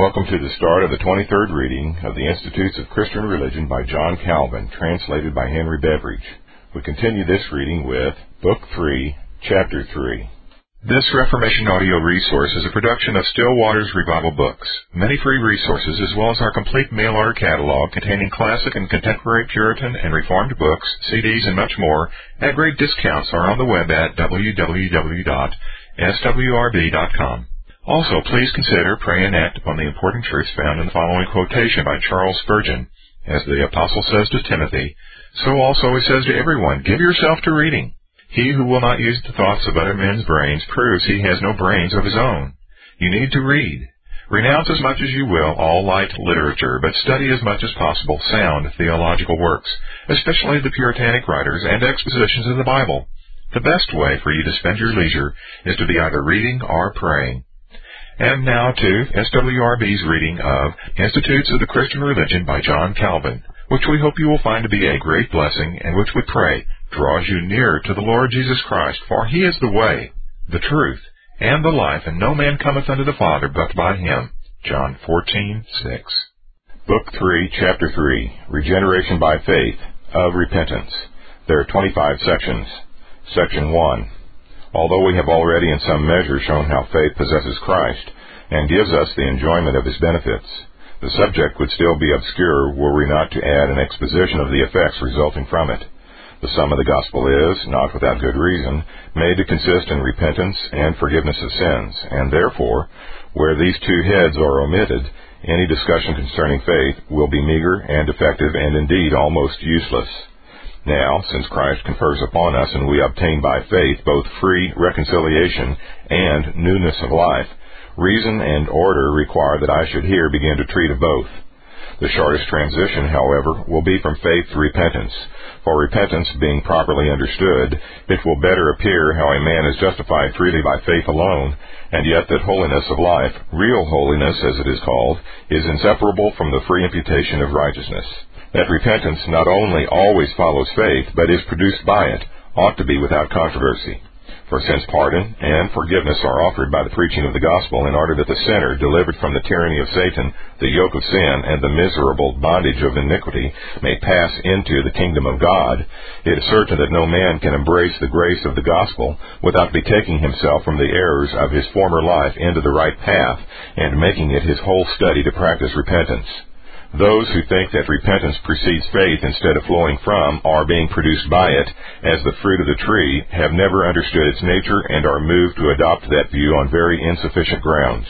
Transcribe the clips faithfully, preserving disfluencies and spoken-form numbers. Welcome to the start of the twenty-third reading of the Institutes of Christian Religion by John Calvin, translated by Henry Beveridge. We continue this reading with Book three, Chapter three. This Reformation audio resource is a production of Still Waters Revival Books. Many free resources, as well as our complete mail order catalog containing classic and contemporary Puritan and Reformed books, C Ds, and much more, at great discounts, are on the web at w w w dot s w r b dot com. Also, please consider, pray, and act upon the important truths found in the following quotation by Charles Spurgeon. As the Apostle says to Timothy, so also he says to everyone, give yourself to reading. He who will not use the thoughts of other men's brains proves he has no brains of his own. You need to read. Renounce as much as you will all light literature, but study as much as possible sound theological works, especially the Puritanic writers and expositions of the Bible. The best way for you to spend your leisure is to be either reading or praying. And now to S W R B's reading of Institutes of the Christian Religion by John Calvin, which we hope you will find to be a great blessing, and which we pray draws you nearer to the Lord Jesus Christ, for he is the way, the truth, and the life, and no man cometh unto the Father but by him. John fourteen six. Book three, Chapter three, Regeneration by Faith, of Repentance. There are twenty-five sections. Section one. Although we have already in some measure shown how faith possesses Christ and gives us the enjoyment of his benefits, the subject would still be obscure were we not to add an exposition of the effects resulting from it. The sum of the gospel is, not without good reason, made to consist in repentance and forgiveness of sins, and therefore, where these two heads are omitted, any discussion concerning faith will be meager and defective and indeed almost useless. Now, since Christ confers upon us and we obtain by faith both free reconciliation and newness of life, reason and order require that I should here begin to treat of both. The shortest transition, however, will be from faith to repentance. For repentance, being properly understood, it will better appear how a man is justified freely by faith alone, and yet that holiness of life, real holiness as it is called, is inseparable from the free imputation of righteousness. That repentance not only always follows faith, but is produced by it, ought to be without controversy. For since pardon and forgiveness are offered by the preaching of the gospel in order that the sinner, delivered from the tyranny of Satan, the yoke of sin, and the miserable bondage of iniquity, may pass into the kingdom of God, it is certain that no man can embrace the grace of the gospel without betaking himself from the errors of his former life into the right path, and making it his whole study to practice repentance. Those who think that repentance precedes faith instead of flowing from or being produced by it as the fruit of the tree have never understood its nature and are moved to adopt that view on very insufficient grounds.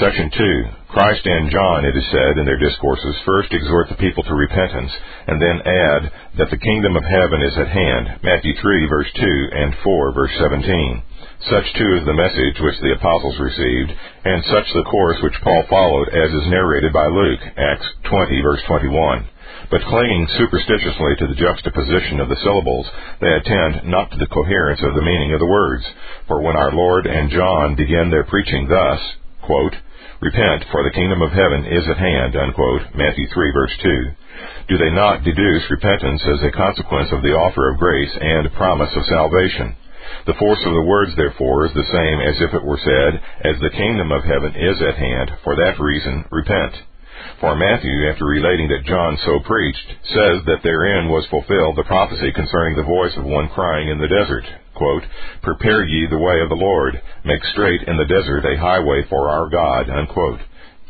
Section two. Christ and John, it is said in their discourses, first exhort the people to repentance, and then add that the kingdom of heaven is at hand, Matthew three, verse two, and four, verse seventeen. Such, too, is the message which the apostles received, and such the course which Paul followed, as is narrated by Luke, Acts twenty, verse twenty-one. But clinging superstitiously to the juxtaposition of the syllables, they attend not to the coherence of the meaning of the words. For when our Lord and John began their preaching thus, quote, repent, for the kingdom of heaven is at hand, unquote, Matthew three, verse two. Do they not deduce repentance as a consequence of the offer of grace and promise of salvation? The force of the words, therefore, is the same as if it were said, as the kingdom of heaven is at hand, for that reason repent. For Matthew, after relating that John so preached, says that therein was fulfilled the prophecy concerning the voice of one crying in the desert, quote, prepare ye the way of the Lord, make straight in the desert a highway for our God, unquote.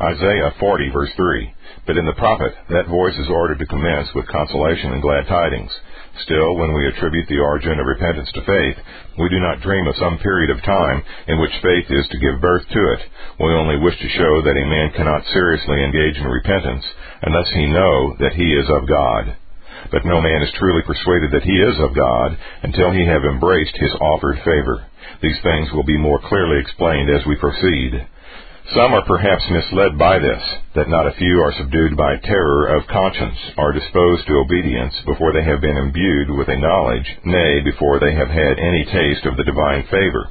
Isaiah forty, verse three. But in the prophet, that voice is ordered to commence with consolation and glad tidings. Still, when we attribute the origin of repentance to faith, we do not dream of some period of time in which faith is to give birth to it. We only wish to show that a man cannot seriously engage in repentance unless he know that he is of God. But no man is truly persuaded that he is of God until he have embraced his offered favor. These things will be more clearly explained as we proceed. Some are perhaps misled by this, that not a few are subdued by terror of conscience, are disposed to obedience before they have been imbued with a knowledge, nay, before they have had any taste of the divine favor.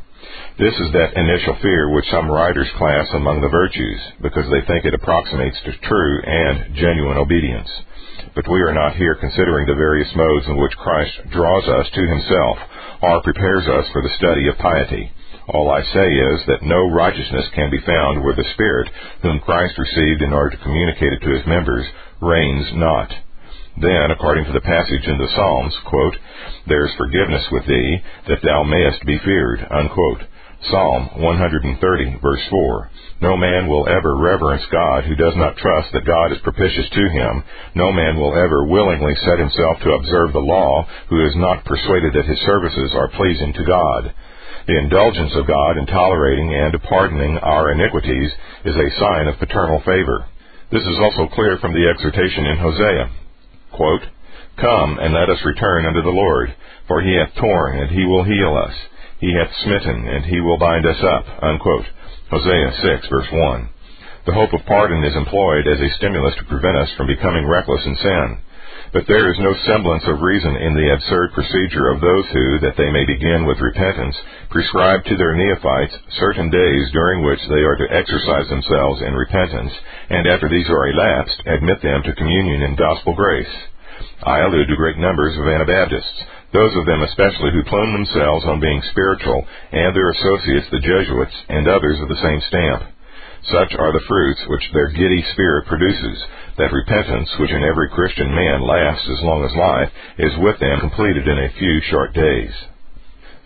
This is that initial fear which some writers class among the virtues, because they think it approximates to true and genuine obedience. But we are not here considering the various modes in which Christ draws us to himself, or prepares us for the study of piety. All I say is that no righteousness can be found where the Spirit, whom Christ received in order to communicate it to his members, reigns not. Then, according to the passage in the Psalms, quote, there is forgiveness with thee, that thou mayest be feared, unquote. Psalm one hundred thirty, verse four. No man will ever reverence God who does not trust that God is propitious to him. No man will ever willingly set himself to observe the law who is not persuaded that his services are pleasing to God. The indulgence of God in tolerating and pardoning our iniquities is a sign of paternal favor. This is also clear from the exhortation in Hosea, quote, come, and let us return unto the Lord, for he hath torn, and he will heal us. He hath smitten, and he will bind us up, unquote. Hosea six, verse one. The hope of pardon is employed as a stimulus to prevent us from becoming reckless in sin. But there is no semblance of reason in the absurd procedure of those who, that they may begin with repentance, prescribe to their neophytes certain days during which they are to exercise themselves in repentance, and after these are elapsed, admit them to communion in gospel grace. I allude to great numbers of Anabaptists, those of them especially who plume themselves on being spiritual, and their associates the Jesuits and others of the same stamp. Such are the fruits which their giddy spirit produces, that repentance, which in every Christian man lasts as long as life, is with them completed in a few short days.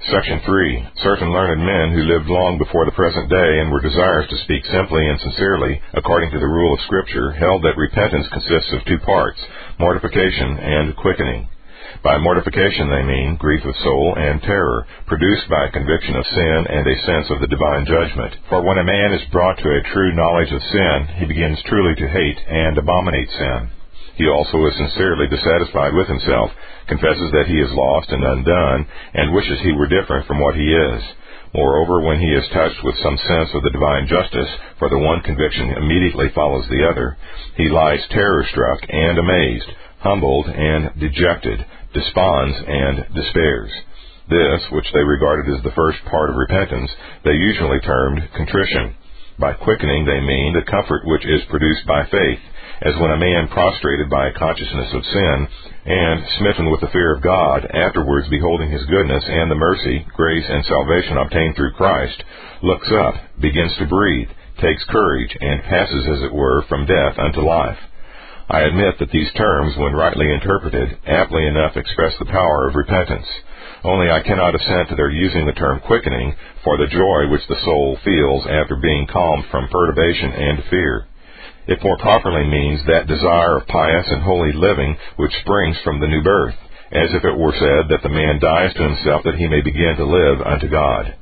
Section three. Certain learned men who lived long before the present day and were desirous to speak simply and sincerely, according to the rule of Scripture, held that repentance consists of two parts, mortification and quickening. By mortification they mean grief of soul and terror, produced by a conviction of sin and a sense of the divine judgment. For when a man is brought to a true knowledge of sin, he begins truly to hate and abominate sin. He also is sincerely dissatisfied with himself, confesses that he is lost and undone, and wishes he were different from what he is. Moreover, when he is touched with some sense of the divine justice, for the one conviction immediately follows the other, he lies terror-struck and amazed, humbled and dejected, desponds and despairs. This, which they regarded as the first part of repentance, they usually termed contrition. By quickening they mean the comfort which is produced by faith, as when a man prostrated by a consciousness of sin, and smitten with the fear of God, afterwards beholding his goodness and the mercy, grace, and salvation obtained through Christ, looks up, begins to breathe, takes courage, and passes, as it were, from death unto life. I admit that these terms, when rightly interpreted, aptly enough express the power of repentance. Only I cannot assent to their using the term quickening for the joy which the soul feels after being calmed from perturbation and fear. It more properly means that desire of pious and holy living which springs from the new birth, as if it were said that the man dies to himself that he may begin to live unto God.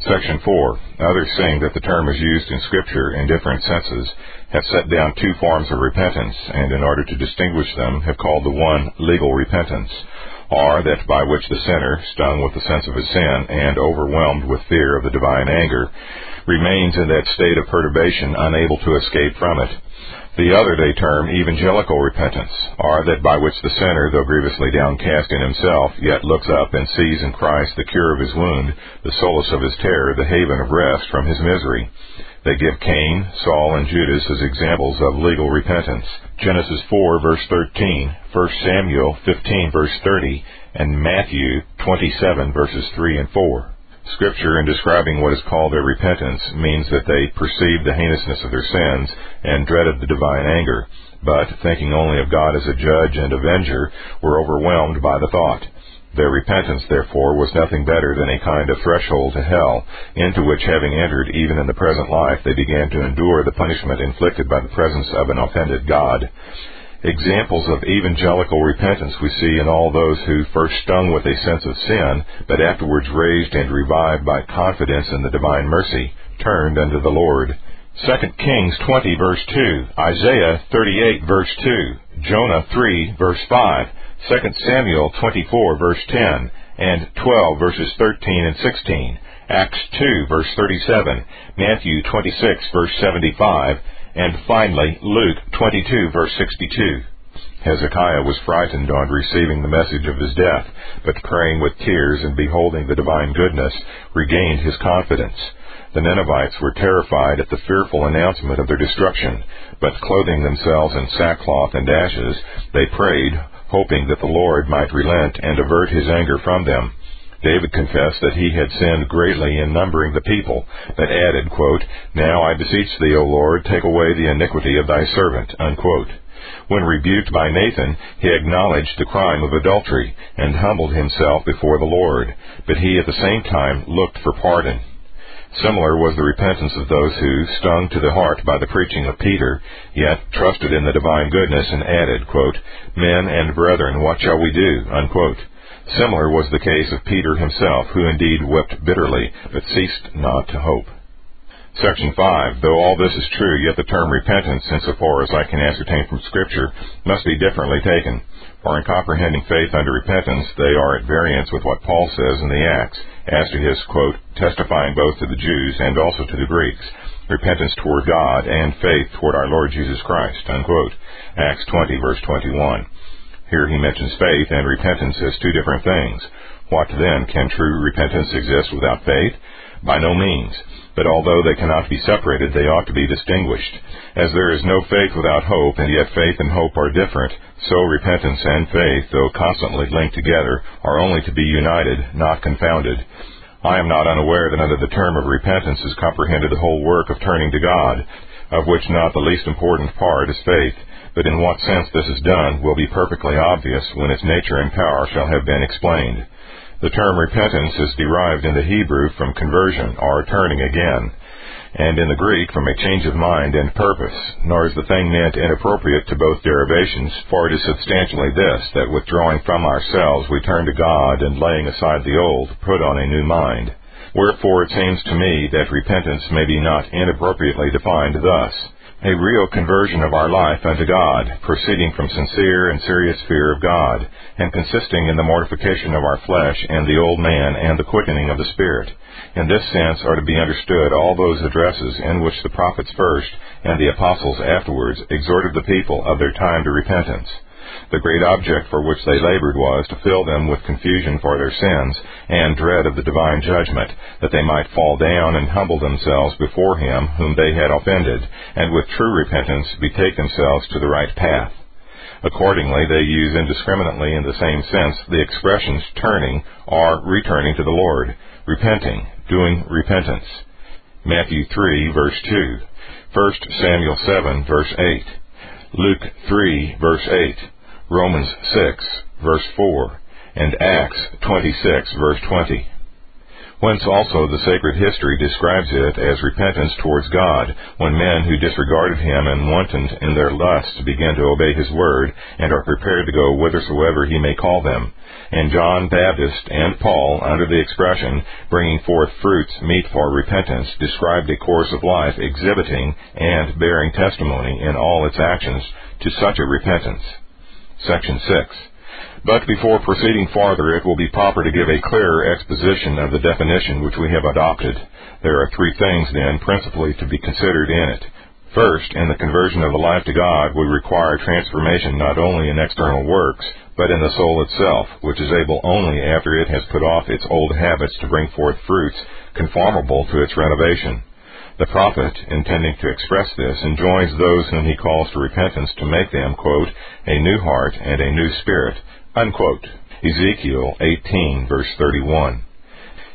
Section four. Others saying that the term is used in Scripture in different senses have set down two forms of repentance, and in order to distinguish them have called the one legal repentance, or that by which the sinner, stung with the sense of his sin and overwhelmed with fear of the divine anger, remains in that state of perturbation unable to escape from it. The other they term evangelical repentance, or that by which the sinner, though grievously downcast in himself, yet looks up and sees in Christ the cure of his wound, the solace of his terror, the haven of rest from his misery. They give Cain, Saul, and Judas as examples of legal repentance. Genesis four, verse thirteen, First Samuel fifteen, verse thirty, and Matthew twenty-seven, verses three and four. Scripture, in describing what is called their repentance, means that they perceived the heinousness of their sins and dreaded the divine anger, but, thinking only of God as a judge and avenger, were overwhelmed by the thought. Their repentance, therefore, was nothing better than a kind of threshold to hell, into which, having entered even in the present life, they began to endure the punishment inflicted by the presence of an offended God. Examples of evangelical repentance we see in all those who, first stung with a sense of sin, but afterwards raised and revived by confidence in the divine mercy, turned unto the Lord. Second Kings twenty, verse two, Isaiah thirty-eight, verse two, Jonah three, verse five, Second Samuel twenty-four, verse ten, and twelve, verses thirteen and sixteen, Acts two, verse thirty-seven, Matthew twenty-six, verse seventy-five, and finally, Luke twenty-two, verse sixty-two. Hezekiah was frightened on receiving the message of his death, but praying with tears and beholding the divine goodness, regained his confidence. The Ninevites were terrified at the fearful announcement of their destruction, but clothing themselves in sackcloth and ashes, they prayed, hoping that the Lord might relent and avert his anger from them. David confessed that he had sinned greatly in numbering the people, but added, quote, "Now I beseech thee, O Lord, take away the iniquity of thy servant," unquote. When rebuked by Nathan, he acknowledged the crime of adultery and humbled himself before the Lord, but he at the same time looked for pardon. Similar was the repentance of those who, stung to the heart by the preaching of Peter, yet trusted in the divine goodness and added, quote, "Men and brethren, what shall we do?" Unquote. Similar was the case of Peter himself, who indeed wept bitterly, but ceased not to hope. Section five. Though all this is true, yet the term repentance, insofar as I can ascertain from Scripture, must be differently taken. For in comprehending faith under repentance, they are at variance with what Paul says in the Acts, as to his, quote, "testifying both to the Jews and also to the Greeks, repentance toward God and faith toward our Lord Jesus Christ," unquote. Acts twenty, verse twenty-one. Here he mentions faith and repentance as two different things. What, then, can true repentance exist without faith? By no means. But although they cannot be separated, they ought to be distinguished. As there is no faith without hope, and yet faith and hope are different, so repentance and faith, though constantly linked together, are only to be united, not confounded. I am not unaware that under the term of repentance is comprehended the whole work of turning to God, of which not the least important part is faith, but in what sense this is done will be perfectly obvious when its nature and power shall have been explained. The term repentance is derived in the Hebrew from conversion, or turning again, and in the Greek from a change of mind and purpose, nor is the thing meant inappropriate to both derivations, for it is substantially this, that withdrawing from ourselves we turn to God, and laying aside the old, put on a new mind. Wherefore it seems to me that repentance may be not inappropriately defined thus: a real conversion of our life unto God, proceeding from sincere and serious fear of God, and consisting in the mortification of our flesh and the old man and the quickening of the Spirit. In this sense are to be understood all those addresses in which the prophets first and the apostles afterwards exhorted the people of their time to repentance. The great object for which they labored was to fill them with confusion for their sins and dread of the divine judgment, that they might fall down and humble themselves before him whom they had offended, and with true repentance betake themselves to the right path. Accordingly, they use indiscriminately in the same sense the expressions turning or returning to the Lord, repenting, doing repentance. Matthew three, verse two. First Samuel seven, verse eight. Luke three, verse eight. Romans six, verse four, and Acts twenty-six, verse twenty. Whence also the sacred history describes it as repentance towards God, when men who disregarded him and wantoned in their lusts begin to obey his word, and are prepared to go whithersoever he may call them. And John Baptist and Paul, under the expression, bringing forth fruits meet for repentance, described a course of life exhibiting and bearing testimony in all its actions to such a repentance. Section six. But before proceeding farther, it will be proper to give a clearer exposition of the definition which we have adopted. There are three things, then, principally to be considered in it. First, in the conversion of the life to God, we require transformation not only in external works, but in the soul itself, which is able only after it has put off its old habits to bring forth fruits conformable to its renovation. The prophet, intending to express this, enjoins those whom he calls to repentance to make them, quote, "a new heart and a new spirit," unquote. Ezekiel eighteen, verse thirty-one.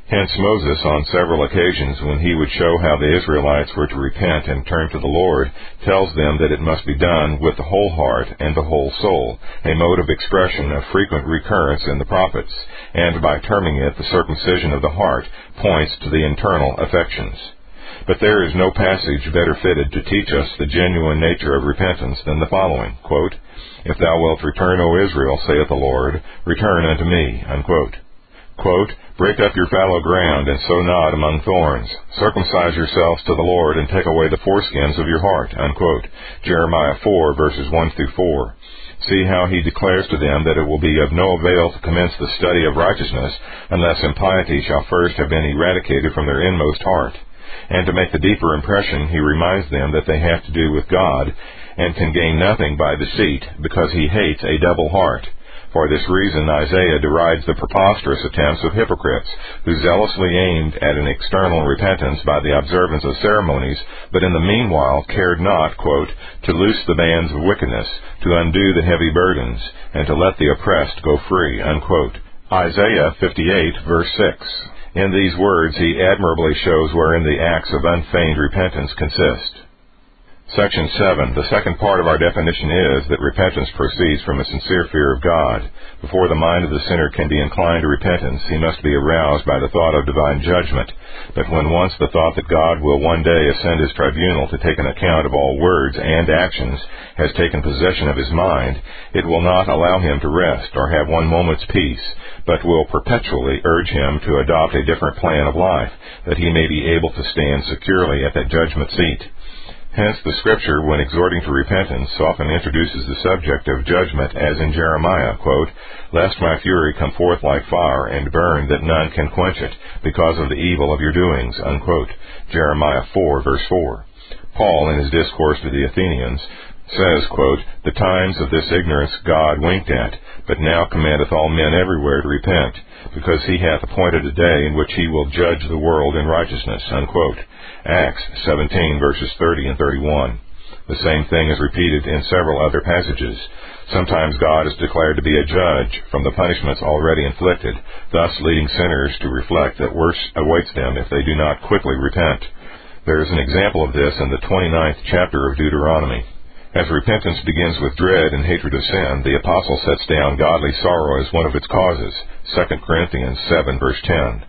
Hence Moses, on several occasions, when he would show how the Israelites were to repent and turn to the Lord, tells them that it must be done with the whole heart and the whole soul, a mode of expression of frequent recurrence in the prophets, and by terming it the circumcision of the heart, points to the internal affections. But there is no passage better fitted to teach us the genuine nature of repentance than the following, quote, "If thou wilt return, O Israel, saith the Lord, return unto me," unquote. Quote, "Break up your fallow ground, and sow not among thorns. Circumcise yourselves to the Lord, and take away the foreskins of your heart," unquote. Jeremiah four, verses one through four. See how he declares to them that it will be of no avail to commence the study of righteousness, unless impiety shall first have been eradicated from their inmost heart. And to make the deeper impression, he reminds them that they have to do with God, and can gain nothing by deceit, because he hates a double heart. For this reason Isaiah derides the preposterous attempts of hypocrites, who zealously aimed at an external repentance by the observance of ceremonies, but in the meanwhile cared not, quote, "to loose the bands of wickedness, to undo the heavy burdens, and to let the oppressed go free," unquote. Isaiah fifty-eight, verse six. In these words he admirably shows wherein the acts of unfeigned repentance consist. Section seven. The second part of our definition is that repentance proceeds from a sincere fear of God. Before the mind of the sinner can be inclined to repentance, he must be aroused by the thought of divine judgment. But when once the thought that God will one day ascend his tribunal to take an account of all words and actions has taken possession of his mind, it will not allow him to rest or have one moment's peace, but will perpetually urge him to adopt a different plan of life, that he may be able to stand securely at that judgment seat. Hence, the Scripture, when exhorting to repentance, often introduces the subject of judgment, as in Jeremiah, quote, "Lest my fury come forth like fire, and burn that none can quench it, because of the evil of your doings," unquote. Jeremiah four, verse four. Paul, in his discourse to the Athenians, says, quote, "The times of this ignorance God winked at, but now commandeth all men everywhere to repent, because he hath appointed a day in which he will judge the world in righteousness," unquote. Acts seventeen, verses thirty and thirty-one. The same thing is repeated in several other passages. Sometimes God is declared to be a judge from the punishments already inflicted, thus leading sinners to reflect that worse awaits them if they do not quickly repent. There is an example of this in the twenty-ninth chapter of Deuteronomy. As repentance begins with dread and hatred of sin, the apostle sets down godly sorrow as one of its causes, Second Corinthians seven, verse ten.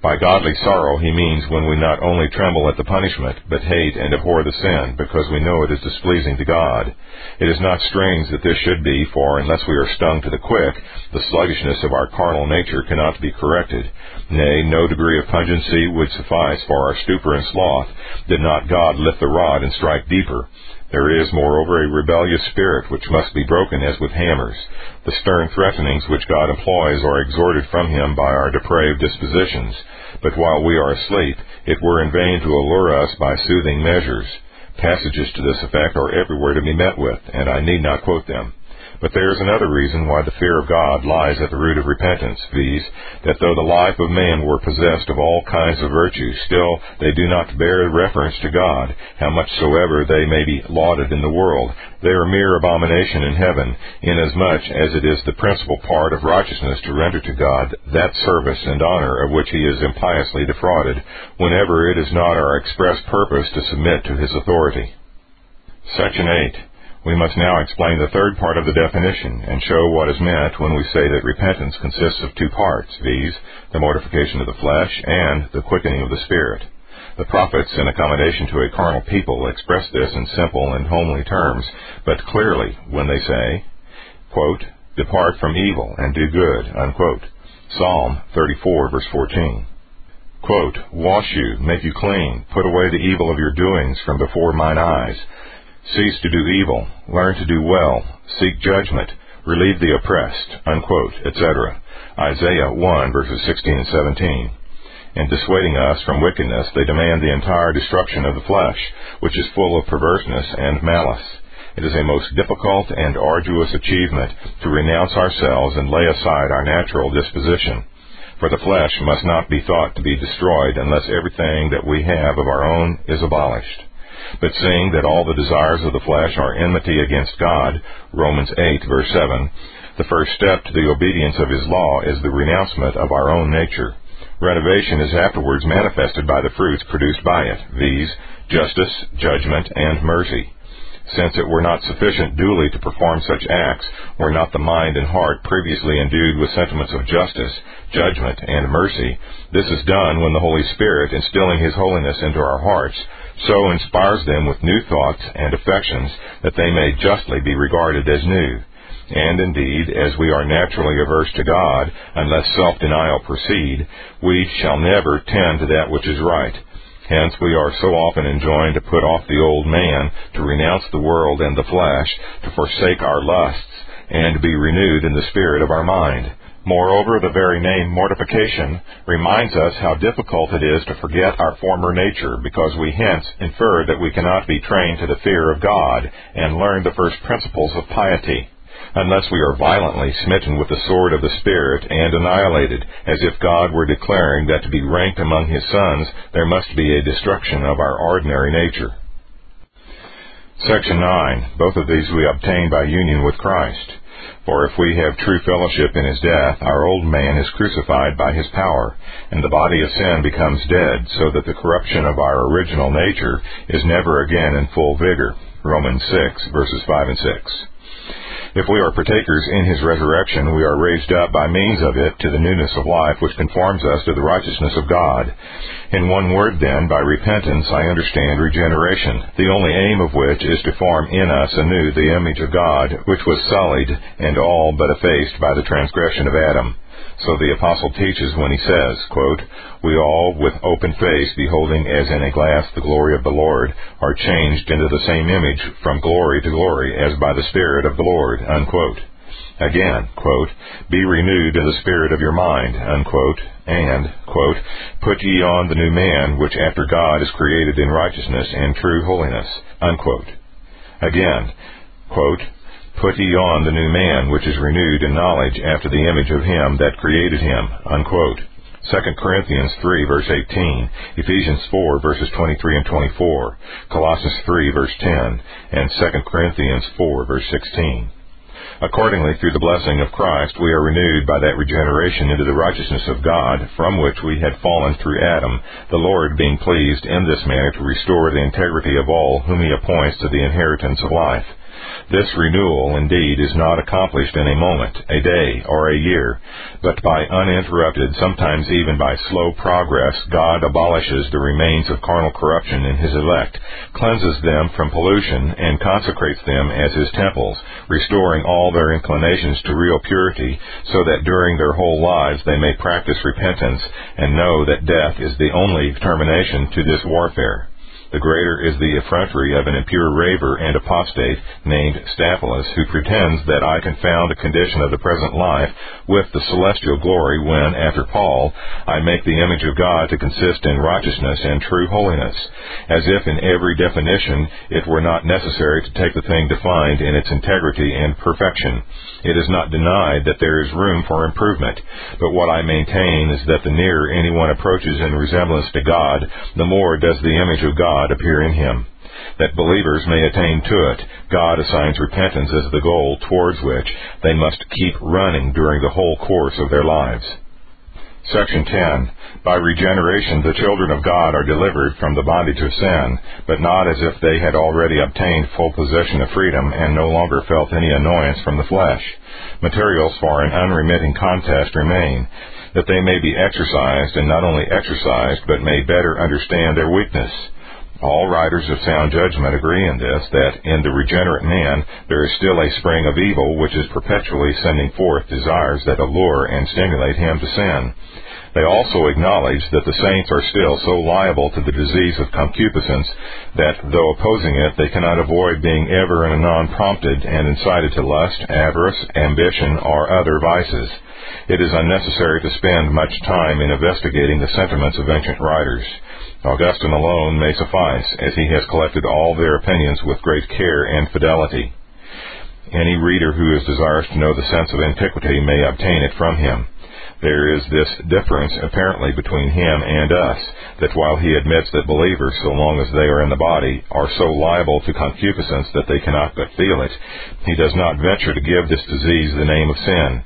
By godly sorrow he means when we not only tremble at the punishment, but hate and abhor the sin, because we know it is displeasing to God. It is not strange that this should be, for unless we are stung to the quick, the sluggishness of our carnal nature cannot be corrected. Nay, no degree of pungency would suffice for our stupor and sloth, did not God lift the rod and strike deeper. There is, moreover, a rebellious spirit which must be broken as with hammers. The stern threatenings which God employs are extorted from him by our depraved dispositions. But while we are asleep, it were in vain to allure us by soothing measures. Passages to this effect are everywhere to be met with, and I need not quote them. But there is another reason why the fear of God lies at the root of repentance, viz., that though the life of man were possessed of all kinds of virtues, still they do not bear reference to God, how much soever they may be lauded in the world. They are mere abomination in heaven, inasmuch as it is the principal part of righteousness to render to God that service and honor of which he is impiously defrauded, whenever it is not our express purpose to submit to his authority. Section eight. We must now explain the third part of the definition, and show what is meant when we say that repentance consists of two parts, viz., the mortification of the flesh and the quickening of the spirit. The prophets, in accommodation to a carnal people, express this in simple and homely terms, but clearly when they say, quote, "Depart from evil and do good," unquote. Psalm thirty-four, verse fourteen. Quote, "Wash you, make you clean, put away the evil of your doings from before mine eyes. Cease to do evil, learn to do well, seek judgment, relieve the oppressed," unquote, et cetera. Isaiah one, verses sixteen and seventeen. In dissuading us from wickedness, they demand the entire destruction of the flesh, which is full of perverseness and malice. It is a most difficult and arduous achievement to renounce ourselves and lay aside our natural disposition. For the flesh must not be thought to be destroyed unless everything that we have of our own is abolished. But seeing that all the desires of the flesh are enmity against God, Romans eight, verse seven, the first step to the obedience of his law is the renouncement of our own nature. Renovation is afterwards manifested by the fruits produced by it, viz., justice, judgment, and mercy. Since it were not sufficient duly to perform such acts, were not the mind and heart previously endued with sentiments of justice, judgment, and mercy, this is done when the Holy Spirit, instilling his holiness into our hearts, so inspires them with new thoughts and affections that they may justly be regarded as new. And indeed, as we are naturally averse to God, unless self-denial proceed, we shall never tend to that which is right. Hence, we are so often enjoined to put off the old man, to renounce the world and the flesh, to forsake our lusts, and be renewed in the spirit of our mind. Moreover, the very name mortification reminds us how difficult it is to forget our former nature, because we hence infer that we cannot be trained to the fear of God and learn the first principles of piety, unless we are violently smitten with the sword of the Spirit and annihilated, as if God were declaring that to be ranked among his sons there must be a destruction of our ordinary nature. Section nine. Both of these we obtain by union with Christ. For if we have true fellowship in his death, our old man is crucified by his power, and the body of sin becomes dead, so that the corruption of our original nature is never again in full vigor. Romans six, verses five and six. If we are partakers in his resurrection, we are raised up by means of it to the newness of life which conforms us to the righteousness of God. In one word, then, by repentance I understand regeneration, the only aim of which is to form in us anew the image of God, which was sullied and all but effaced by the transgression of Adam. So the Apostle teaches when he says, quote, "We all, with open face, beholding as in a glass the glory of the Lord, are changed into the same image from glory to glory as by the Spirit of the Lord," unquote. Again, quote, "Be renewed in the spirit of your mind," unquote, and, quote, "Put ye on the new man, which after God is created in righteousness and true holiness," unquote. Again, quote, "Put ye on the new man, which is renewed in knowledge after the image of him that created him," unquote. Second Corinthians three, verse eighteen, Ephesians four, verses twenty-three and twenty-four, Colossians three, verse ten, and Second Corinthians four, verse sixteen. Accordingly, through the blessing of Christ, we are renewed by that regeneration into the righteousness of God, from which we had fallen through Adam, the Lord being pleased in this manner to restore the integrity of all whom he appoints to the inheritance of life. This renewal, indeed, is not accomplished in a moment, a day, or a year, but by uninterrupted, sometimes even by slow progress, God abolishes the remains of carnal corruption in his elect, cleanses them from pollution, and consecrates them as his temples, restoring all their inclinations to real purity, so that during their whole lives they may practice repentance and know that death is the only termination to this warfare. The greater is the effrontery of an impure raver and apostate named Staphylus, who pretends that I confound the condition of the present life with the celestial glory when, after Paul, I make the image of God to consist in righteousness and true holiness, as if in every definition it were not necessary to take the thing defined in its integrity and perfection. It is not denied that there is room for improvement, but what I maintain is that the nearer anyone approaches in resemblance to God, the more does the image of God appear in him. That believers may attain to it, God assigns repentance as the goal towards which they must keep running during the whole course of their lives. Section ten. By regeneration the children of God are delivered from the bondage of sin, but not as if they had already obtained full possession of freedom and no longer felt any annoyance from the flesh. Materials for an unremitting contest remain, that they may be exercised, and not only exercised, but may better understand their weakness. All writers of sound judgment agree in this, that in the regenerate man there is still a spring of evil which is perpetually sending forth desires that allure and stimulate him to sin. They also acknowledge that the saints are still so liable to the disease of concupiscence that, though opposing it, they cannot avoid being ever and anon prompted and incited to lust, avarice, ambition, or other vices. It is unnecessary to spend much time in investigating the sentiments of ancient writers. Augustine alone may suffice, as he has collected all their opinions with great care and fidelity. Any reader who is desirous to know the sense of antiquity may obtain it from him. There is this difference, apparently, between him and us, that while he admits that believers, so long as they are in the body, are so liable to concupiscence that they cannot but feel it, he does not venture to give this disease the name of sin.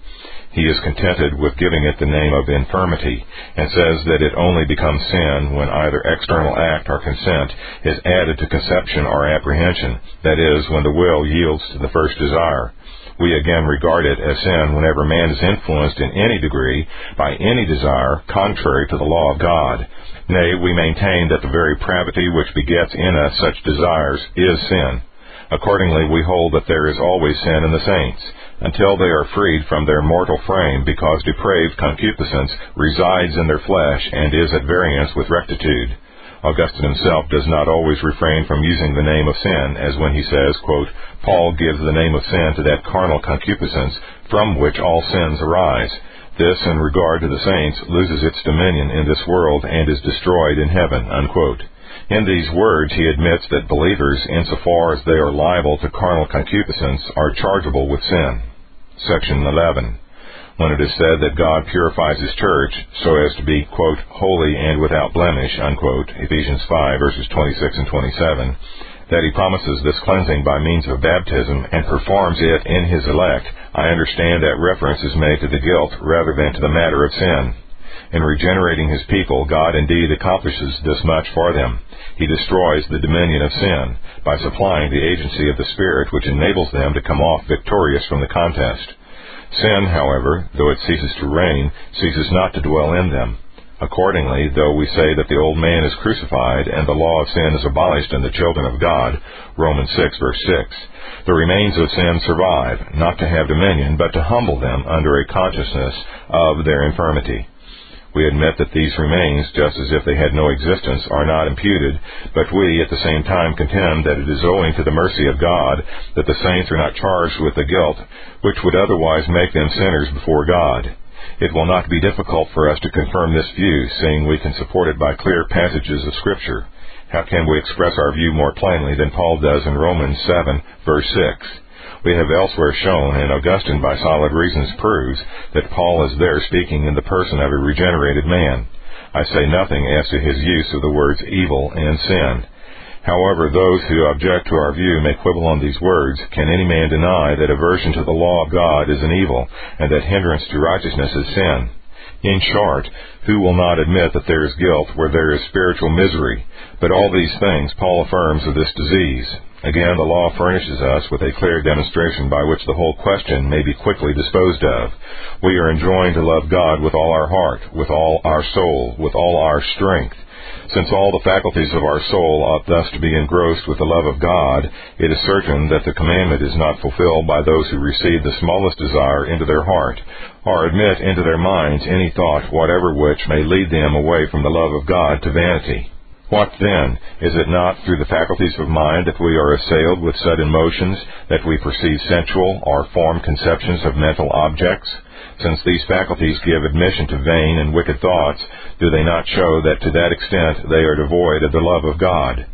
He is contented with giving it the name of infirmity, and says that it only becomes sin when either external act or consent is added to conception or apprehension, that is, when the will yields to the first desire. We again regard it as sin whenever man is influenced in any degree by any desire contrary to the law of God. Nay, we maintain that the very pravity which begets in us such desires is sin. Accordingly, we hold that there is always sin in the saints, until they are freed from their mortal frame, because depraved concupiscence resides in their flesh and is at variance with rectitude. Augustine himself does not always refrain from using the name of sin, as when he says, quote, "Paul gives the name of sin to that carnal concupiscence from which all sins arise. This, in regard to the saints, loses its dominion in this world and is destroyed in heaven," unquote. In these words he admits that believers, insofar as they are liable to carnal concupiscence, are chargeable with sin. Section eleven. When it is said that God purifies his church so as to be, quote, "holy and without blemish," unquote, Ephesians five, verses twenty-six and twenty-seven, that he promises this cleansing by means of baptism and performs it in his elect, I understand that reference is made to the guilt rather than to the matter of sin. In regenerating his people, God indeed accomplishes this much for them. He destroys the dominion of sin by supplying the agency of the Spirit which enables them to come off victorious from the contest. Sin, however, though it ceases to reign, ceases not to dwell in them. Accordingly, though we say that the old man is crucified and the law of sin is abolished in the children of God, Romans six, verse six, the remains of sin survive, not to have dominion, but to humble them under a consciousness of their infirmity. We admit that these remains, just as if they had no existence, are not imputed, but we at the same time contend that it is owing to the mercy of God that the saints are not charged with the guilt which would otherwise make them sinners before God. It will not be difficult for us to confirm this view, seeing we can support it by clear passages of Scripture. How can we express our view more plainly than Paul does in Romans seven, verse six? We have elsewhere shown, and Augustine by solid reasons proves, that Paul is there speaking in the person of a regenerated man. I say nothing as to his use of the words evil and sin. However, those who object to our view may quibble on these words. Can any man deny that aversion to the law of God is an evil, and that hindrance to righteousness is sin? In short, who will not admit that there is guilt where there is spiritual misery? But all these things Paul affirms of this disease. Again, the law furnishes us with a clear demonstration by which the whole question may be quickly disposed of. We are enjoined to love God with all our heart, with all our soul, with all our strength. Since all the faculties of our soul ought thus to be engrossed with the love of God, it is certain that the commandment is not fulfilled by those who receive the smallest desire into their heart, or admit into their minds any thought whatever which may lead them away from the love of God to vanity. What then? Is it not through the faculties of mind that we are assailed with sudden motions, that we perceive sensual or formed conceptions of mental objects? Since these faculties give admission to vain and wicked thoughts, do they not show that to that extent they are devoid of the love of God?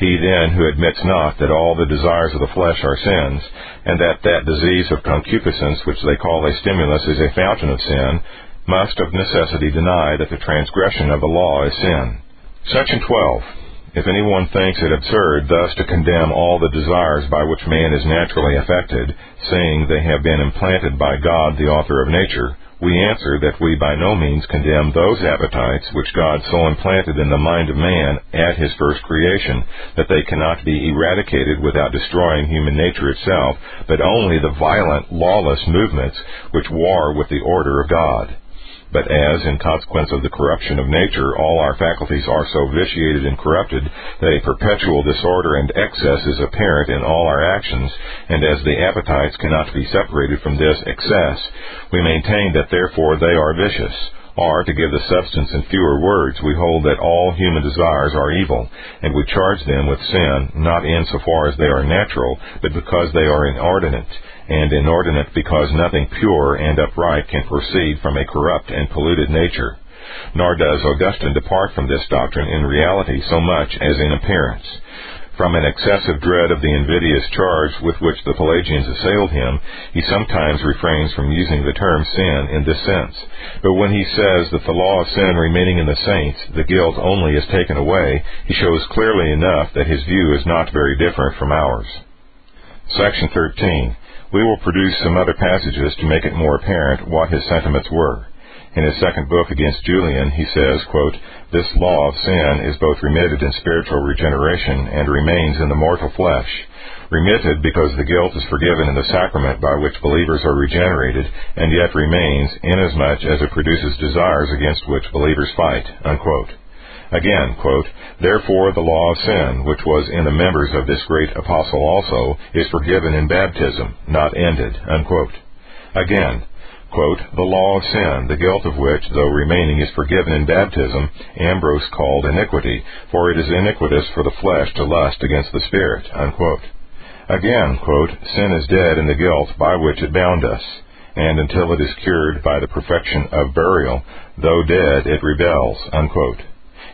He then who admits not that all the desires of the flesh are sins, and that that disease of concupiscence which they call a stimulus is a fountain of sin, must of necessity deny that the transgression of the law is sin. Section twelve. If anyone thinks it absurd thus to condemn all the desires by which man is naturally affected, saying they have been implanted by God the author of nature, we answer that we by no means condemn those appetites which God so implanted in the mind of man at his first creation, that they cannot be eradicated without destroying human nature itself, but only the violent, lawless movements which war with the order of God. But as, in consequence of the corruption of nature, all our faculties are so vitiated and corrupted that a perpetual disorder and excess is apparent in all our actions, and as the appetites cannot be separated from this excess, we maintain that therefore they are vicious. Or, to give the substance in fewer words, we hold that all human desires are evil, and we charge them with sin, not in so far as they are natural, but because they are inordinate, and inordinate because nothing pure and upright can proceed from a corrupt and polluted nature. Nor does Augustine depart from this doctrine in reality so much as in appearance. From an excessive dread of the invidious charge with which the Pelagians assailed him, he sometimes refrains from using the term sin in this sense. But when he says that the law of sin remaining in the saints, the guilt only is taken away, he shows clearly enough that his view is not very different from ours. Section thirteen. We will produce some other passages to make it more apparent what his sentiments were. In his second book against Julian, he says, quote, "This law of sin is both remitted in spiritual regeneration and remains in the mortal flesh. Remitted because the guilt is forgiven in the sacrament by which believers are regenerated, and yet remains inasmuch as it produces desires against which believers fight." Unquote. Again, quote, "Therefore the law of sin, which was in the members of this great apostle also, is forgiven in baptism, not ended." Unquote. Again, quote, "The law of sin, the guilt of which, though remaining, is forgiven in baptism, Ambrose called iniquity, for it is iniquitous for the flesh to lust against the Spirit." Unquote. Again, quote, "Sin is dead in the guilt by which it bound us, and until it is cured by the perfection of burial, though dead, it rebels." Unquote.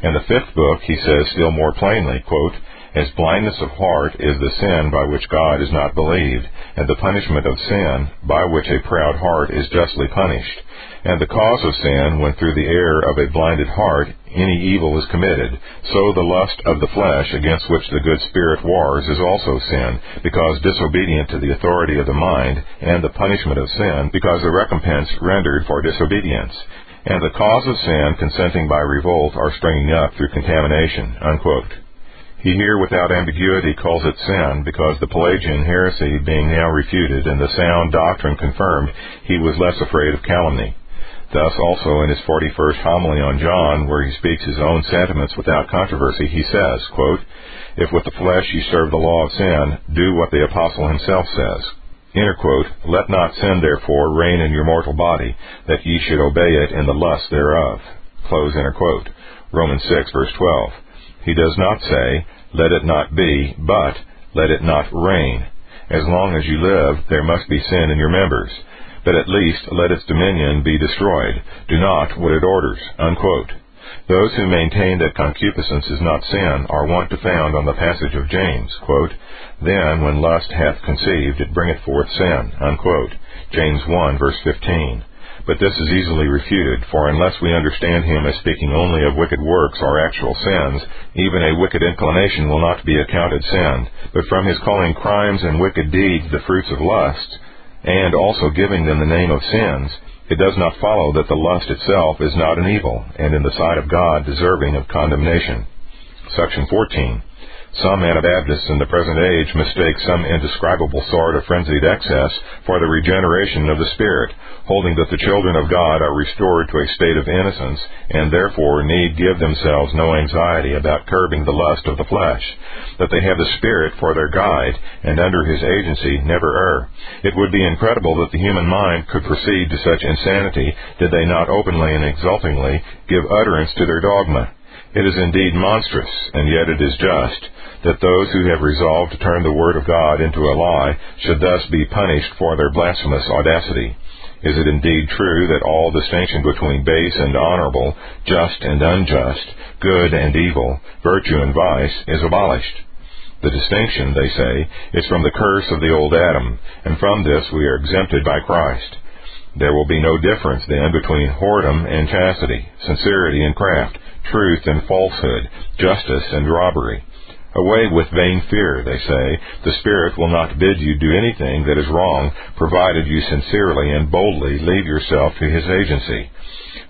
In the fifth book, he says still more plainly, quote, As blindness of heart is the sin by which God is not believed, and the punishment of sin by which a proud heart is justly punished, and the cause of sin when through the error of a blinded heart any evil is committed, so the lust of the flesh against which the good spirit wars is also sin, because disobedient to the authority of the mind, and the punishment of sin because the recompense rendered for disobedience, and the cause of sin consenting by revolt are springing up through contamination." Unquote. He here without ambiguity calls it sin because, the Pelagian heresy being now refuted and the sound doctrine confirmed, he was less afraid of calumny. Thus also in his forty-first homily on John, where he speaks his own sentiments without controversy, he says, quote, "If with the flesh ye serve the law of sin, do what the apostle himself says. Inner quote, Let not sin therefore reign in your mortal body, that ye should obey it in the lust thereof." Close inner quote. Romans six, verse twelve. He does not say, "Let it not be," but, "Let it not reign." As long as you live, there must be sin in your members. But at least let its dominion be destroyed. Do not what it orders. Unquote. Those who maintain that concupiscence is not sin are wont to found on the passage of James, quote, "Then when lust hath conceived, it bringeth forth sin." Unquote. James one, verse fifteen. But this is easily refuted, for unless we understand him as speaking only of wicked works or actual sins, even a wicked inclination will not be accounted sin. But from his calling crimes and wicked deeds the fruits of lust, and also giving them the name of sins, it does not follow that the lust itself is not an evil, and in the sight of God deserving of condemnation. Section fourteen. Some Anabaptists in the present age mistake some indescribable sort of frenzied excess for the regeneration of the Spirit, holding that the children of God are restored to a state of innocence, and therefore need give themselves no anxiety about curbing the lust of the flesh, that they have the Spirit for their guide, and under his agency never err. It would be incredible that the human mind could proceed to such insanity did they not openly and exultingly give utterance to their dogma. It is indeed monstrous, and yet it is just, that those who have resolved to turn the word of God into a lie should thus be punished for their blasphemous audacity. Is it indeed true that all distinction between base and honorable, just and unjust, good and evil, virtue and vice, is abolished? The distinction, they say, is from the curse of the old Adam, and from this we are exempted by Christ. There will be no difference, then, between whoredom and chastity, sincerity and craft, truth and falsehood, justice and robbery. Away with vain fear, they say. The Spirit will not bid you do anything that is wrong, provided you sincerely and boldly leave yourself to his agency.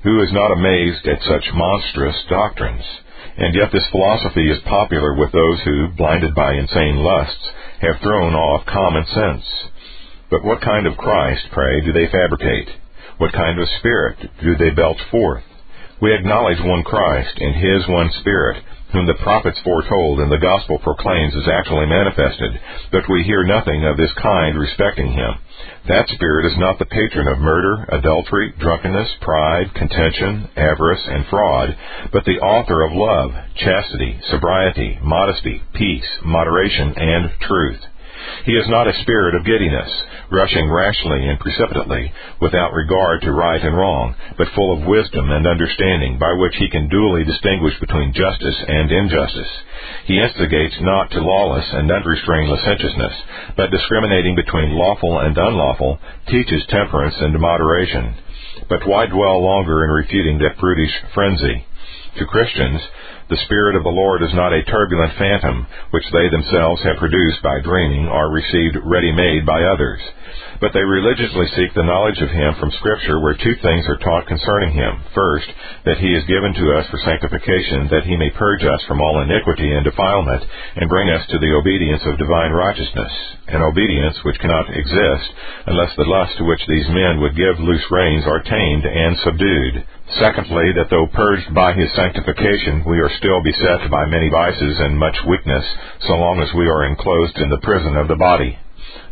Who is not amazed at such monstrous doctrines? And yet this philosophy is popular with those who, blinded by insane lusts, have thrown off common sense. But what kind of Christ, pray, do they fabricate? What kind of Spirit do they belch forth? We acknowledge one Christ and his one Spirit, whom the prophets foretold and the gospel proclaims is actually manifested, but we hear nothing of this kind respecting him. That Spirit is not the patron of murder, adultery, drunkenness, pride, contention, avarice, and fraud, but the author of love, chastity, sobriety, modesty, peace, moderation, and truth. He is not a spirit of giddiness, rushing rashly and precipitately, without regard to right and wrong, but full of wisdom and understanding, by which he can duly distinguish between justice and injustice. He instigates not to lawless and unrestrained licentiousness, but discriminating between lawful and unlawful, teaches temperance and moderation. But why dwell longer in refuting that brutish frenzy? To Christians, the Spirit of the Lord is not a turbulent phantom, which they themselves have produced by dreaming or received ready-made by others. But they religiously seek the knowledge of him from Scripture, where two things are taught concerning him. First, that he is given to us for sanctification, that he may purge us from all iniquity and defilement, and bring us to the obedience of divine righteousness, an obedience which cannot exist unless the lust to which these men would give loose reins are tamed and subdued. Secondly, that though purged by his sanctification, we are still beset by many vices and much weakness, so long as we are enclosed in the prison of the body.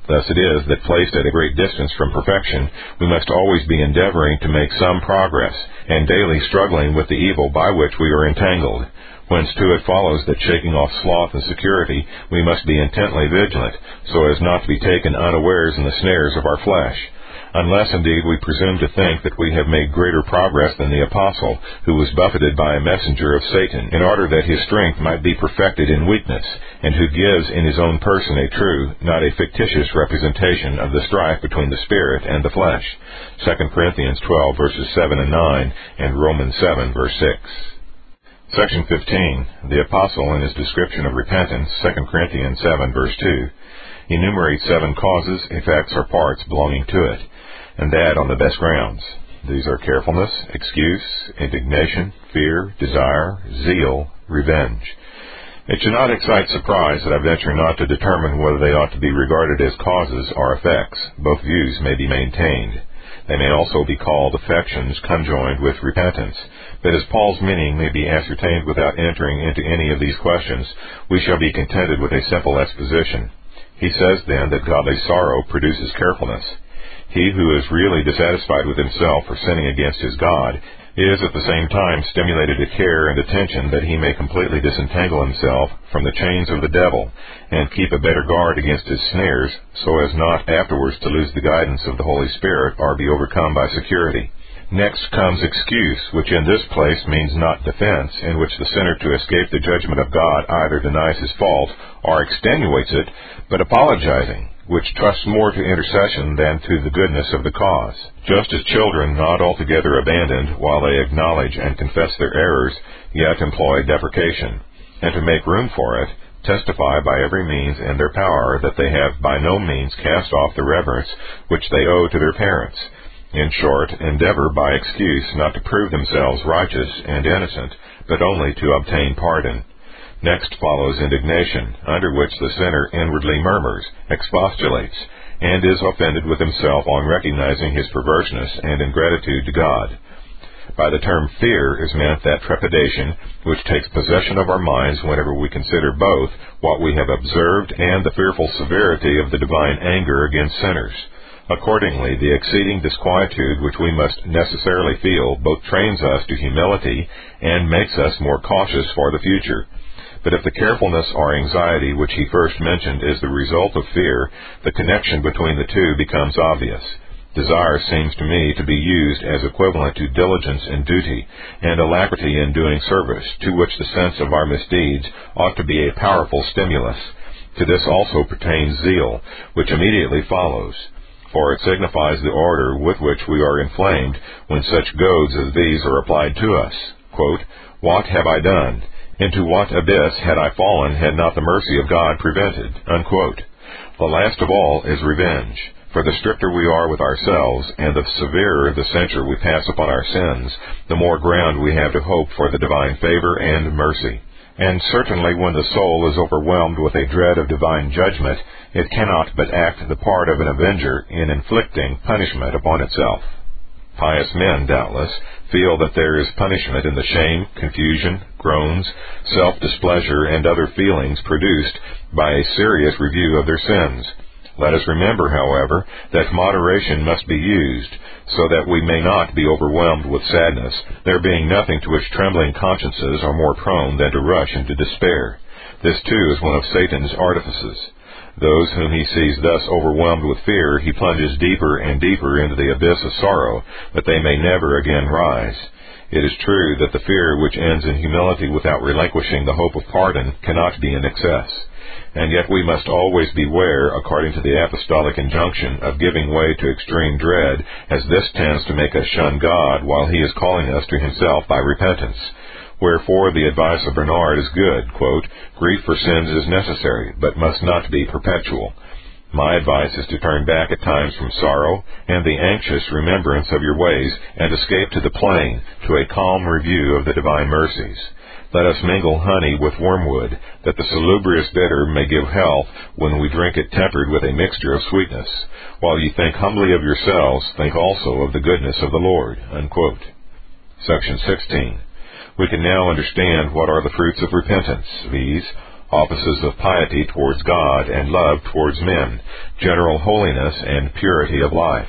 Thus it is that, placed at a great distance from perfection, we must always be endeavoring to make some progress, and daily struggling with the evil by which we are entangled. Whence too it follows that, shaking off sloth and security, we must be intently vigilant, so as not to be taken unawares in the snares of our flesh. unless indeed we presume to think that we have made greater progress than the apostle, who was buffeted by a messenger of Satan, in order that his strength might be perfected in weakness, and who gives in his own person a true, not a fictitious representation of the strife between the Spirit and the flesh. Second Corinthians twelve, verses seven and nine, and Romans seven, verse six. Section fifteen. The Apostle in his description of repentance, Second Corinthians seven, verse two, enumerates seven causes, effects, or parts belonging to it, and that on the best grounds. These are carefulness, excuse, indignation, fear, desire, zeal, revenge. It should not excite surprise that I venture not to determine whether they ought to be regarded as causes or effects. Both views may be maintained. They may also be called affections conjoined with repentance. But as Paul's meaning may be ascertained without entering into any of these questions, we shall be contented with a simple exposition. He says, then, that godly sorrow produces carefulness. He who is really dissatisfied with himself for sinning against his God is at the same time stimulated to care and attention that he may completely disentangle himself from the chains of the devil and keep a better guard against his snares, so as not afterwards to lose the guidance of the Holy Spirit or be overcome by security. Next comes excuse, which in this place means not defense, in which the sinner to escape the judgment of God either denies his fault or extenuates it, but apologizing, which trusts more to intercession than to the goodness of the cause. Just as children not altogether abandoned, while they acknowledge and confess their errors, yet employ deprecation, and to make room for it, testify by every means in their power that they have by no means cast off the reverence which they owe to their parents. In short, endeavor by excuse not to prove themselves righteous and innocent, but only to obtain pardon. Next follows indignation, under which the sinner inwardly murmurs, expostulates, and is offended with himself on recognizing his perverseness and ingratitude to God. By the term fear is meant that trepidation which takes possession of our minds whenever we consider both what we have observed and the fearful severity of the divine anger against sinners. Accordingly, the exceeding disquietude which we must necessarily feel both trains us to humility and makes us more cautious for the future. But if the carefulness or anxiety which he first mentioned is the result of fear, the connection between the two becomes obvious. Desire seems to me to be used as equivalent to diligence in duty and alacrity in doing service, to which the sense of our misdeeds ought to be a powerful stimulus. To this also pertains zeal, which immediately follows. For it signifies the order with which we are inflamed when such goads as these are applied to us. Quote, "What have I done? Into what abyss had I fallen had not the mercy of God prevented?" Unquote. The last of all is revenge. For the stricter we are with ourselves, and the severer the censure we pass upon our sins, the more ground we have to hope for the divine favor and mercy. And certainly when the soul is overwhelmed with a dread of divine judgment, it cannot but act the part of an avenger in inflicting punishment upon itself. Pious men, doubtless, feel that there is punishment in the shame, confusion, groans, self-displeasure, and other feelings produced by a serious review of their sins. Let us remember, however, that moderation must be used, so that we may not be overwhelmed with sadness, there being nothing to which trembling consciences are more prone than to rush into despair. This, too, is one of Satan's artifices. Those whom he sees thus overwhelmed with fear, he plunges deeper and deeper into the abyss of sorrow, that they may never again rise. It is true that the fear which ends in humility without relinquishing the hope of pardon cannot be in excess. And yet we must always beware, according to the apostolic injunction, of giving way to extreme dread, as this tends to make us shun God while he is calling us to himself by repentance. Wherefore the advice of Bernard is good, quote, "Grief for sins is necessary, but must not be perpetual. My advice is to turn back at times from sorrow and the anxious remembrance of your ways, and escape to the plain, to a calm review of the divine mercies. Let us mingle honey with wormwood, that the salubrious bitter may give health when we drink it tempered with a mixture of sweetness. While you think humbly of yourselves, think also of the goodness of the Lord." Unquote. Section sixteen. We can now understand what are the fruits of repentance, viz., offices of piety towards God and love towards men, general holiness and purity of life.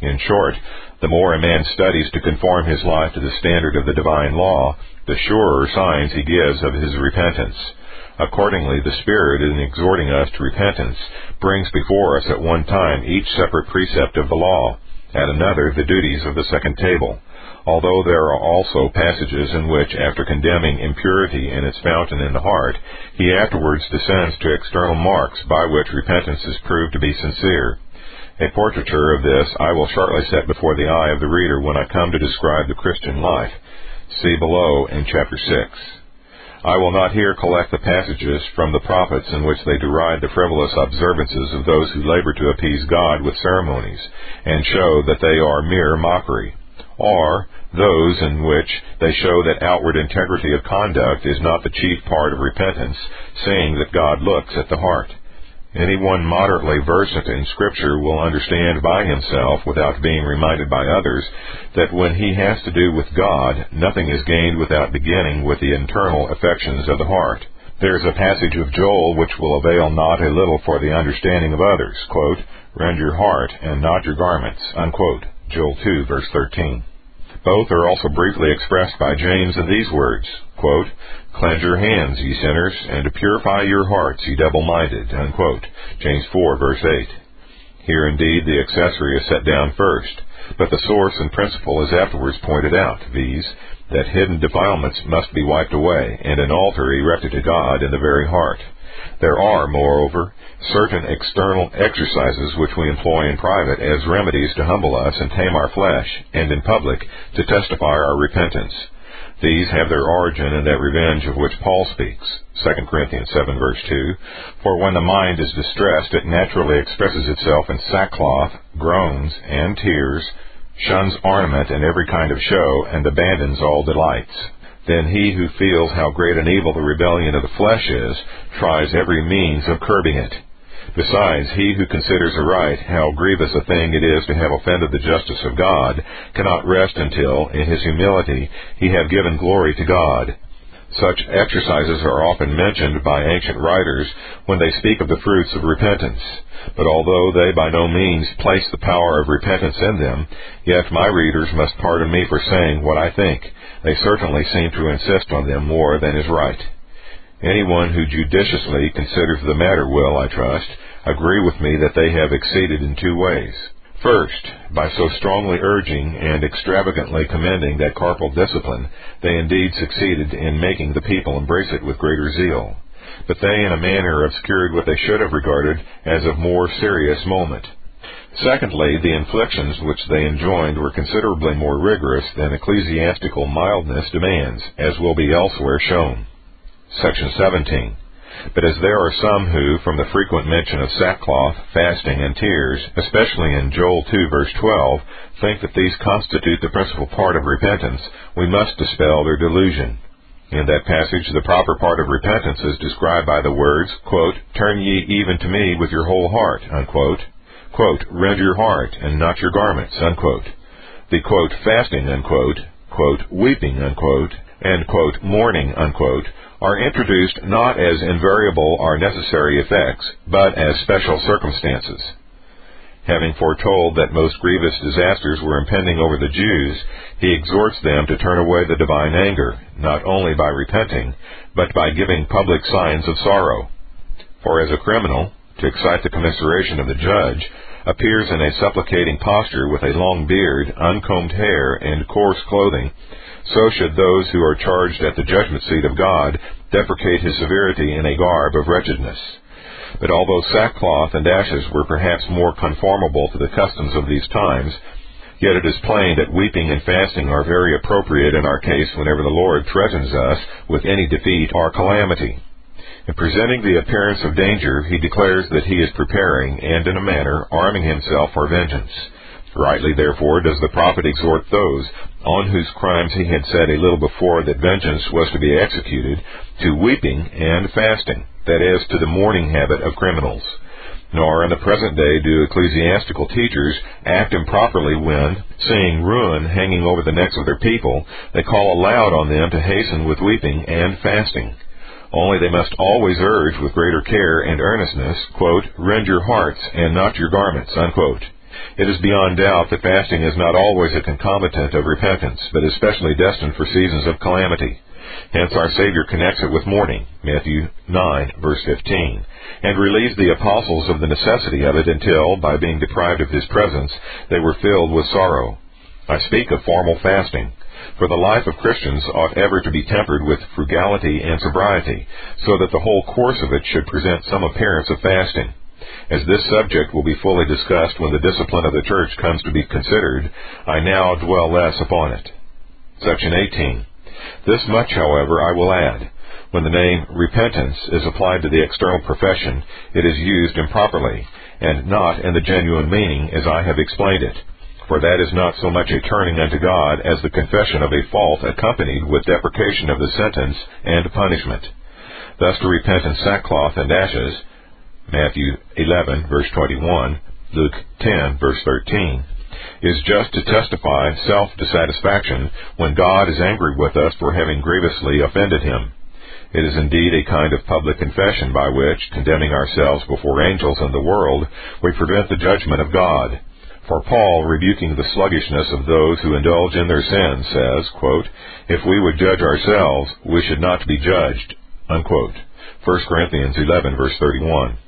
In short, the more a man studies to conform his life to the standard of the divine law, the surer signs he gives of his repentance. Accordingly, the Spirit, in exhorting us to repentance, brings before us at one time each separate precept of the law, at another the duties of the second table, although there are also passages in which, after condemning impurity in its fountain in the heart, he afterwards descends to external marks by which repentance is proved to be sincere. A portraiture of this I will shortly set before the eye of the reader when I come to describe the Christian life. See below in chapter six. I will not here collect the passages from the prophets in which they deride the frivolous observances of those who labor to appease God with ceremonies, and show that they are mere mockery, or those in which they show that outward integrity of conduct is not the chief part of repentance, seeing that God looks at the heart. Anyone moderately versed in Scripture will understand by himself, without being reminded by others, that when he has to do with God, nothing is gained without beginning with the internal affections of the heart. There is a passage of Joel which will avail not a little for the understanding of others, quote, "Rend your heart and not your garments," unquote, Joel two, verse thirteen. Both are also briefly expressed by James in these words, quote, "Cleanse your hands, ye sinners, and purify your hearts, ye double-minded," unquote, James four, verse eight. Here, indeed, the accessory is set down first, but the source and principle is afterwards pointed out, viz., that hidden defilements must be wiped away, and an altar erected to God in the very heart. There are, moreover, certain external exercises which we employ in private as remedies to humble us and tame our flesh, and in public to testify our repentance. These have their origin in that revenge of which Paul speaks, Second Corinthians seven, verse two, "For when the mind is distressed, it naturally expresses itself in sackcloth, groans, and tears, shuns ornament and every kind of show, and abandons all delights. Then he who feels how great an evil the rebellion of the flesh is, tries every means of curbing it. Besides, he who considers aright how grievous a thing it is to have offended the justice of God, cannot rest until, in his humility, he have given glory to God." Such exercises are often mentioned by ancient writers when they speak of the fruits of repentance, but although they by no means place the power of repentance in them, yet my readers must pardon me for saying what I think. They certainly seem to insist on them more than is right. Anyone who judiciously considers the matter will, I trust, agree with me that they have exceeded in two ways. First, by so strongly urging and extravagantly commending that corporal discipline, they indeed succeeded in making the people embrace it with greater zeal. But they in a manner obscured what they should have regarded as of more serious moment. Secondly, the inflictions which they enjoined were considerably more rigorous than ecclesiastical mildness demands, as will be elsewhere shown. Section seventeen. But as there are some who, from the frequent mention of sackcloth, fasting, and tears, especially in Joel two, verse twelve, think that these constitute the principal part of repentance, we must dispel their delusion. In that passage, the proper part of repentance is described by the words, quote, "Turn ye even to me with your whole heart," unquote, quote, "Rend your heart and not your garments," unquote, the, quote, "fasting," unquote, quote, "weeping," unquote, and, quote, "mourning," unquote, are introduced not as invariable or necessary effects, but as special circumstances. Having foretold that most grievous disasters were impending over the Jews, he exhorts them to turn away the divine anger, not only by repenting, but by giving public signs of sorrow. For as a criminal, to excite the commiseration of the judge, appears in a supplicating posture with a long beard, uncombed hair, and coarse clothing, so should those who are charged at the judgment seat of God deprecate his severity in a garb of wretchedness. But although sackcloth and ashes were perhaps more conformable to the customs of these times, yet it is plain that weeping and fasting are very appropriate in our case whenever the Lord threatens us with any defeat or calamity. In presenting the appearance of danger, he declares that he is preparing and, in a manner, arming himself for vengeance. Rightly, therefore, does the prophet exhort those on whose crimes he had said a little before that vengeance was to be executed, to weeping and fasting, that is, to the mourning habit of criminals. Nor in the present day do ecclesiastical teachers act improperly when, seeing ruin hanging over the necks of their people, they call aloud on them to hasten with weeping and fasting. Only they must always urge with greater care and earnestness, quote, "Rend your hearts and not your garments," unquote. It is beyond doubt that fasting is not always a concomitant of repentance, but especially destined for seasons of calamity. Hence our Savior connects it with mourning, Matthew nine, verse fifteen, and relieves the apostles of the necessity of it until, by being deprived of his presence, they were filled with sorrow. I speak of formal fasting, for the life of Christians ought ever to be tempered with frugality and sobriety, so that the whole course of it should present some appearance of fasting. As this subject will be fully discussed when the discipline of the church comes to be considered, I now dwell less upon it. Section eighteen. This much, however, I will add. When the name repentance is applied to the external profession, it is used improperly, and not in the genuine meaning as I have explained it. For that is not so much a turning unto God as the confession of a fault accompanied with deprecation of the sentence and punishment. Thus to repent in sackcloth and ashes, Matthew eleven, verse twenty-one, Luke ten, verse thirteen, is just to testify self-dissatisfaction when God is angry with us for having grievously offended him. It is indeed a kind of public confession by which, condemning ourselves before angels and the world, we prevent the judgment of God. For Paul, rebuking the sluggishness of those who indulge in their sins, says, quote, "If we would judge ourselves, we should not be judged," unquote. First Corinthians eleven, verse thirty-one.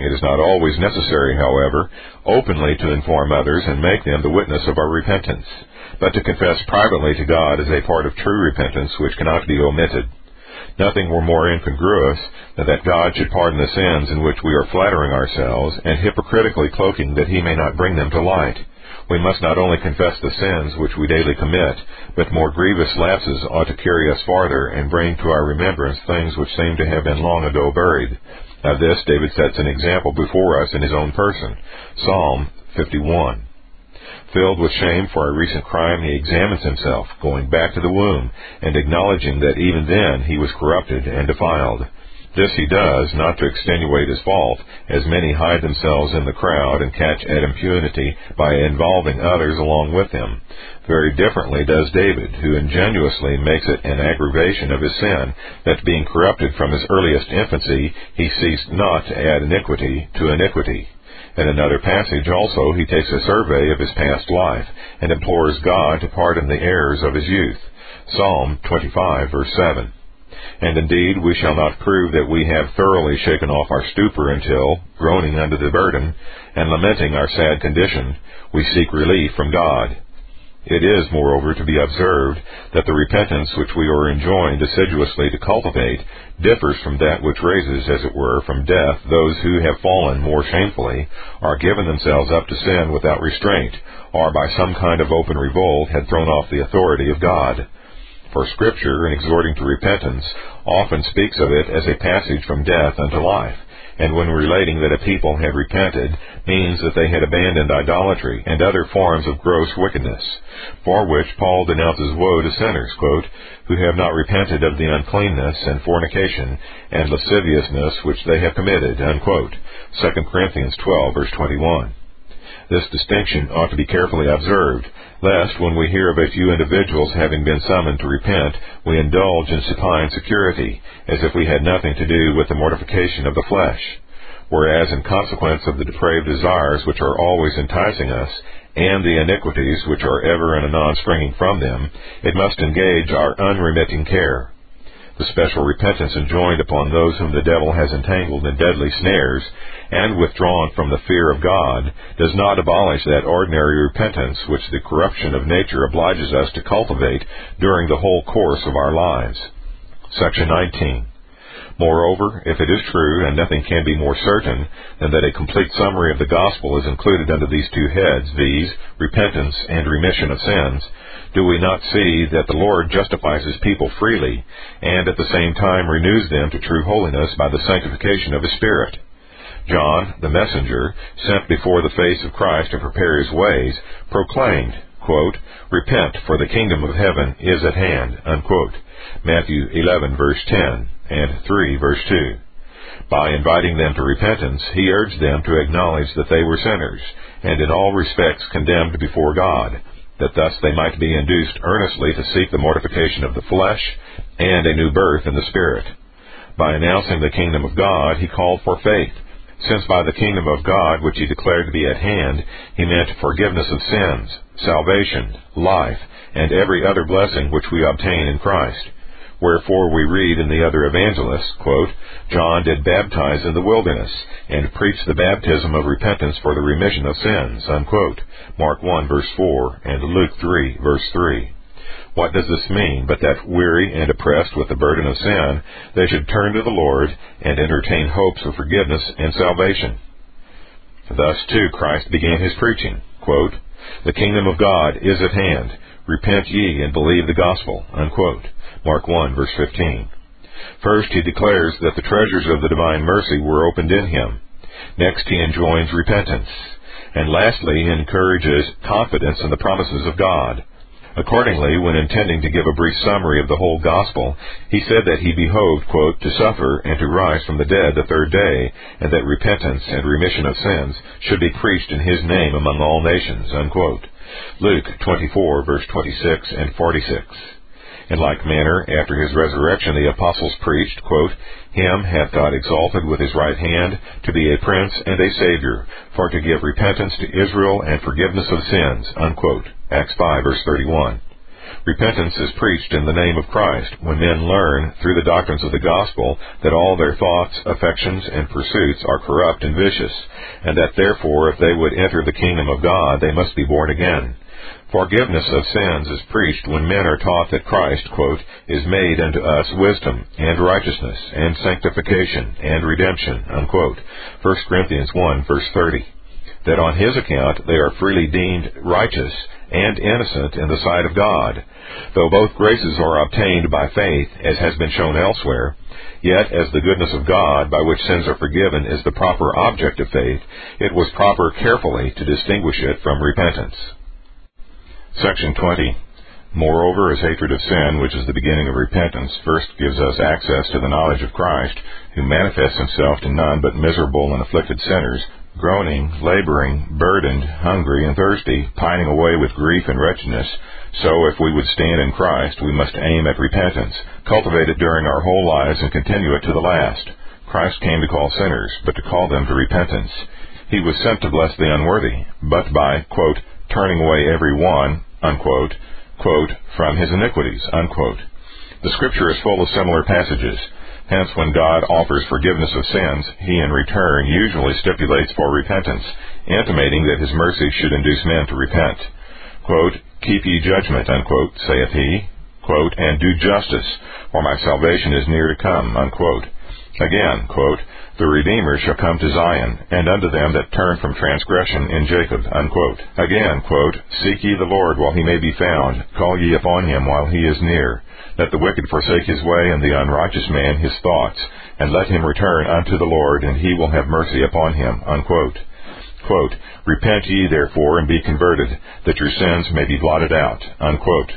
It is not always necessary, however, openly to inform others and make them the witness of our repentance, but to confess privately to God is a part of true repentance which cannot be omitted. Nothing were more incongruous than that God should pardon the sins in which we are flattering ourselves and hypocritically cloaking that he may not bring them to light. We must not only confess the sins which we daily commit, but more grievous lapses ought to carry us farther and bring to our remembrance things which seem to have been long ago buried. Of this, David sets an example before us in his own person, Psalm fifty-one. Filled with shame for a recent crime, he examines himself, going back to the womb, and acknowledging that even then he was corrupted and defiled. This he does, not to extenuate his fault, as many hide themselves in the crowd and catch at impunity by involving others along with them. Very differently does David, who ingenuously makes it an aggravation of his sin, that being corrupted from his earliest infancy, he ceased not to add iniquity to iniquity. In another passage also he takes a survey of his past life, and implores God to pardon the errors of his youth. Psalm twenty-five, verse seven. And indeed we shall not prove that we have thoroughly shaken off our stupor until, groaning under the burden, and lamenting our sad condition, we seek relief from God. It is, moreover, to be observed that the repentance which we are enjoined assiduously to cultivate differs from that which raises, as it were, from death those who have fallen more shamefully, or given themselves up to sin without restraint, or by some kind of open revolt had thrown off the authority of God. For Scripture, in exhorting to repentance, often speaks of it as a passage from death unto life, and when relating that a people had repented, means that they had abandoned idolatry and other forms of gross wickedness, for which Paul denounces woe to sinners, quote, "who have not repented of the uncleanness and fornication and lasciviousness which they have committed," unquote, Second Corinthians twelve, verse twenty-one. This distinction ought to be carefully observed, lest when we hear of a few individuals having been summoned to repent, we indulge in supine security, as if we had nothing to do with the mortification of the flesh. Whereas in consequence of the depraved desires which are always enticing us, and the iniquities which are ever and anon springing from them, it must engage our unremitting care. The special repentance enjoined upon those whom the devil has entangled in deadly snares and withdrawn from the fear of God does not abolish that ordinary repentance which the corruption of nature obliges us to cultivate during the whole course of our lives. Section nineteen. Moreover, if it is true, and nothing can be more certain, than that a complete summary of the gospel is included under these two heads, viz., repentance and remission of sins, do we not see that the Lord justifies his people freely, and at the same time renews them to true holiness by the sanctification of his Spirit? John, the messenger, sent before the face of Christ to prepare his ways, proclaimed, quote, "Repent, for the kingdom of heaven is at hand," unquote. Matthew eleven, verse ten, and three, verse two. By inviting them to repentance, he urged them to acknowledge that they were sinners, and in all respects condemned before God, that thus they might be induced earnestly to seek the mortification of the flesh and a new birth in the Spirit. By announcing the kingdom of God, he called for faith, since by the kingdom of God, which he declared to be at hand, he meant forgiveness of sins, salvation, life, and every other blessing which we obtain in Christ. Wherefore we read in the other evangelists, quote, John did baptize in the wilderness, and preached the baptism of repentance for the remission of sins, unquote. Mark one, verse four, and Luke three, verse three. What does this mean but that, weary and oppressed with the burden of sin, they should turn to the Lord and entertain hopes of forgiveness and salvation? Thus, too, Christ began his preaching, quote, The kingdom of God is at hand. Repent ye and believe the gospel, unquote. Mark one, verse fifteen. First, he declares that the treasures of the divine mercy were opened in him. Next, he enjoins repentance. And lastly, he encourages confidence in the promises of God. Accordingly, when intending to give a brief summary of the whole gospel, he said that he behoved, quote, to suffer and to rise from the dead the third day, and that repentance and remission of sins should be preached in his name among all nations, unquote. Luke twenty-four, verse twenty-six and forty-six. In like manner, after his resurrection, the apostles preached, quote, Him hath God exalted with his right hand to be a prince and a savior, for to give repentance to Israel and forgiveness of sins, unquote. Acts five, verse thirty-one. Repentance is preached in the name of Christ when men learn, through the doctrines of the gospel, that all their thoughts, affections, and pursuits are corrupt and vicious, and that therefore if they would enter the kingdom of God, they must be born again. Forgiveness of sins is preached when men are taught that Christ, quote, is made unto us wisdom and righteousness and sanctification and redemption, unquote. First Corinthians one, verse thirty. That on his account they are freely deemed righteous and innocent in the sight of God. Though both graces are obtained by faith, as has been shown elsewhere, yet as the goodness of God by which sins are forgiven is the proper object of faith, it was proper carefully to distinguish it from repentance. Section twenty. Moreover, as hatred of sin, which is the beginning of repentance, first gives us access to the knowledge of Christ, who manifests himself to none but miserable and afflicted sinners, groaning, laboring, burdened, hungry, and thirsty, pining away with grief and wretchedness. So if we would stand in Christ, we must aim at repentance, cultivate it during our whole lives, and continue it to the last. Christ came to call sinners, but to call them to repentance. He was sent to bless the unworthy, but by, quote, turning away every one, unquote, quote, from his iniquities, unquote. The Scripture is full of similar passages. Hence, when God offers forgiveness of sins, he in return usually stipulates for repentance, intimating that his mercy should induce men to repent. Quote, Keep ye judgment, unquote, saith he, quote, and do justice, for my salvation is near to come, unquote. Again, quote, The Redeemer shall come to Zion, and unto them that turn from transgression in Jacob, unquote. Again, quote, Seek ye the Lord while he may be found, call ye upon him while he is near. Let the wicked forsake his way, and the unrighteous man his thoughts, and let him return unto the Lord, and he will have mercy upon him, unquote. Quote, Repent ye therefore, and be converted, that your sins may be blotted out, unquote.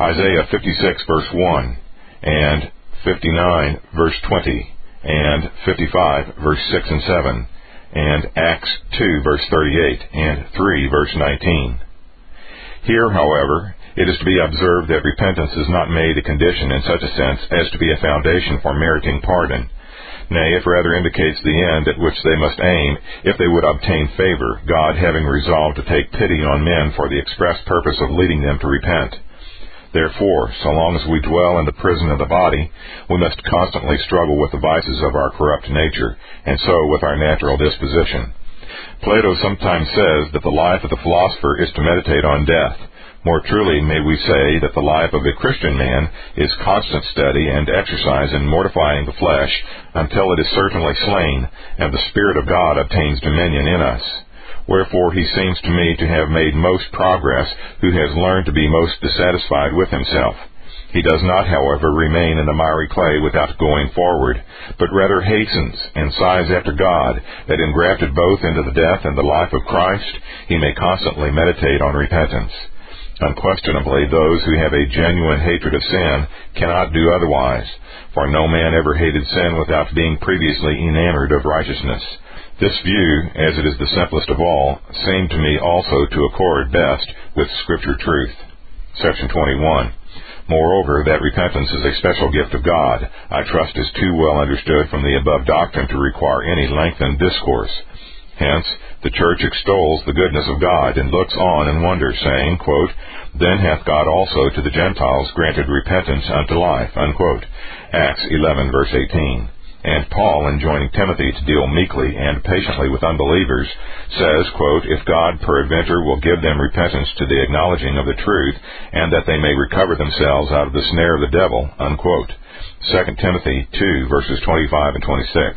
Isaiah fifty-six, verse one, and fifty-nine, verse twenty, and fifty-five, verse six and seven, and Acts two, verse thirty-eight, and three, verse nineteen. Here, however, it is to be observed that repentance is not made a condition in such a sense as to be a foundation for meriting pardon. Nay, it rather indicates the end at which they must aim if they would obtain favor, God having resolved to take pity on men for the express purpose of leading them to repent. Therefore, so long as we dwell in the prison of the body, we must constantly struggle with the vices of our corrupt nature, and so with our natural disposition. Plato sometimes says that the life of the philosopher is to meditate on death. More truly may we say that the life of a Christian man is constant study and exercise in mortifying the flesh until it is certainly slain, and the Spirit of God obtains dominion in us. Wherefore he seems to me to have made most progress who has learned to be most dissatisfied with himself. He does not, however, remain in the miry clay without going forward, but rather hastens and sighs after God, that engrafted both into the death and the life of Christ, he may constantly meditate on repentance. Unquestionably, those who have a genuine hatred of sin cannot do otherwise, for no man ever hated sin without being previously enamored of righteousness. This view, as it is the simplest of all, seemed to me also to accord best with Scripture truth. Section twenty-one. Moreover, that repentance is a special gift of God, I trust is too well understood from the above doctrine to require any lengthened discourse. Hence, the church extols the goodness of God, and looks on and wonders, saying, quote, Then hath God also to the Gentiles granted repentance unto life, unquote. Acts eleven, verse eighteen. And Paul, in joining Timothy to deal meekly and patiently with unbelievers, says, quote, If God peradventure will give them repentance to the acknowledging of the truth, and that they may recover themselves out of the snare of the devil, unquote. Second Timothy two, verses twenty-five and twenty-six.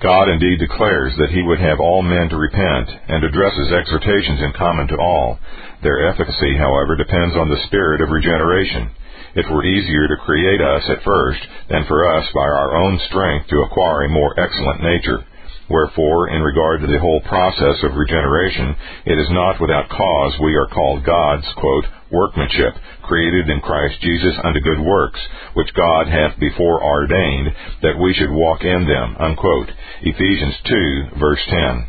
God indeed declares that he would have all men to repent, and addresses exhortations in common to all. Their efficacy, however, depends on the spirit of regeneration. It were easier to create us at first than for us by our own strength to acquire a more excellent nature. Wherefore, in regard to the whole process of regeneration, it is not without cause we are called God's, quote, workmanship, created in Christ Jesus unto good works, which God hath before ordained, that we should walk in them, unquote. Ephesians two, verse ten.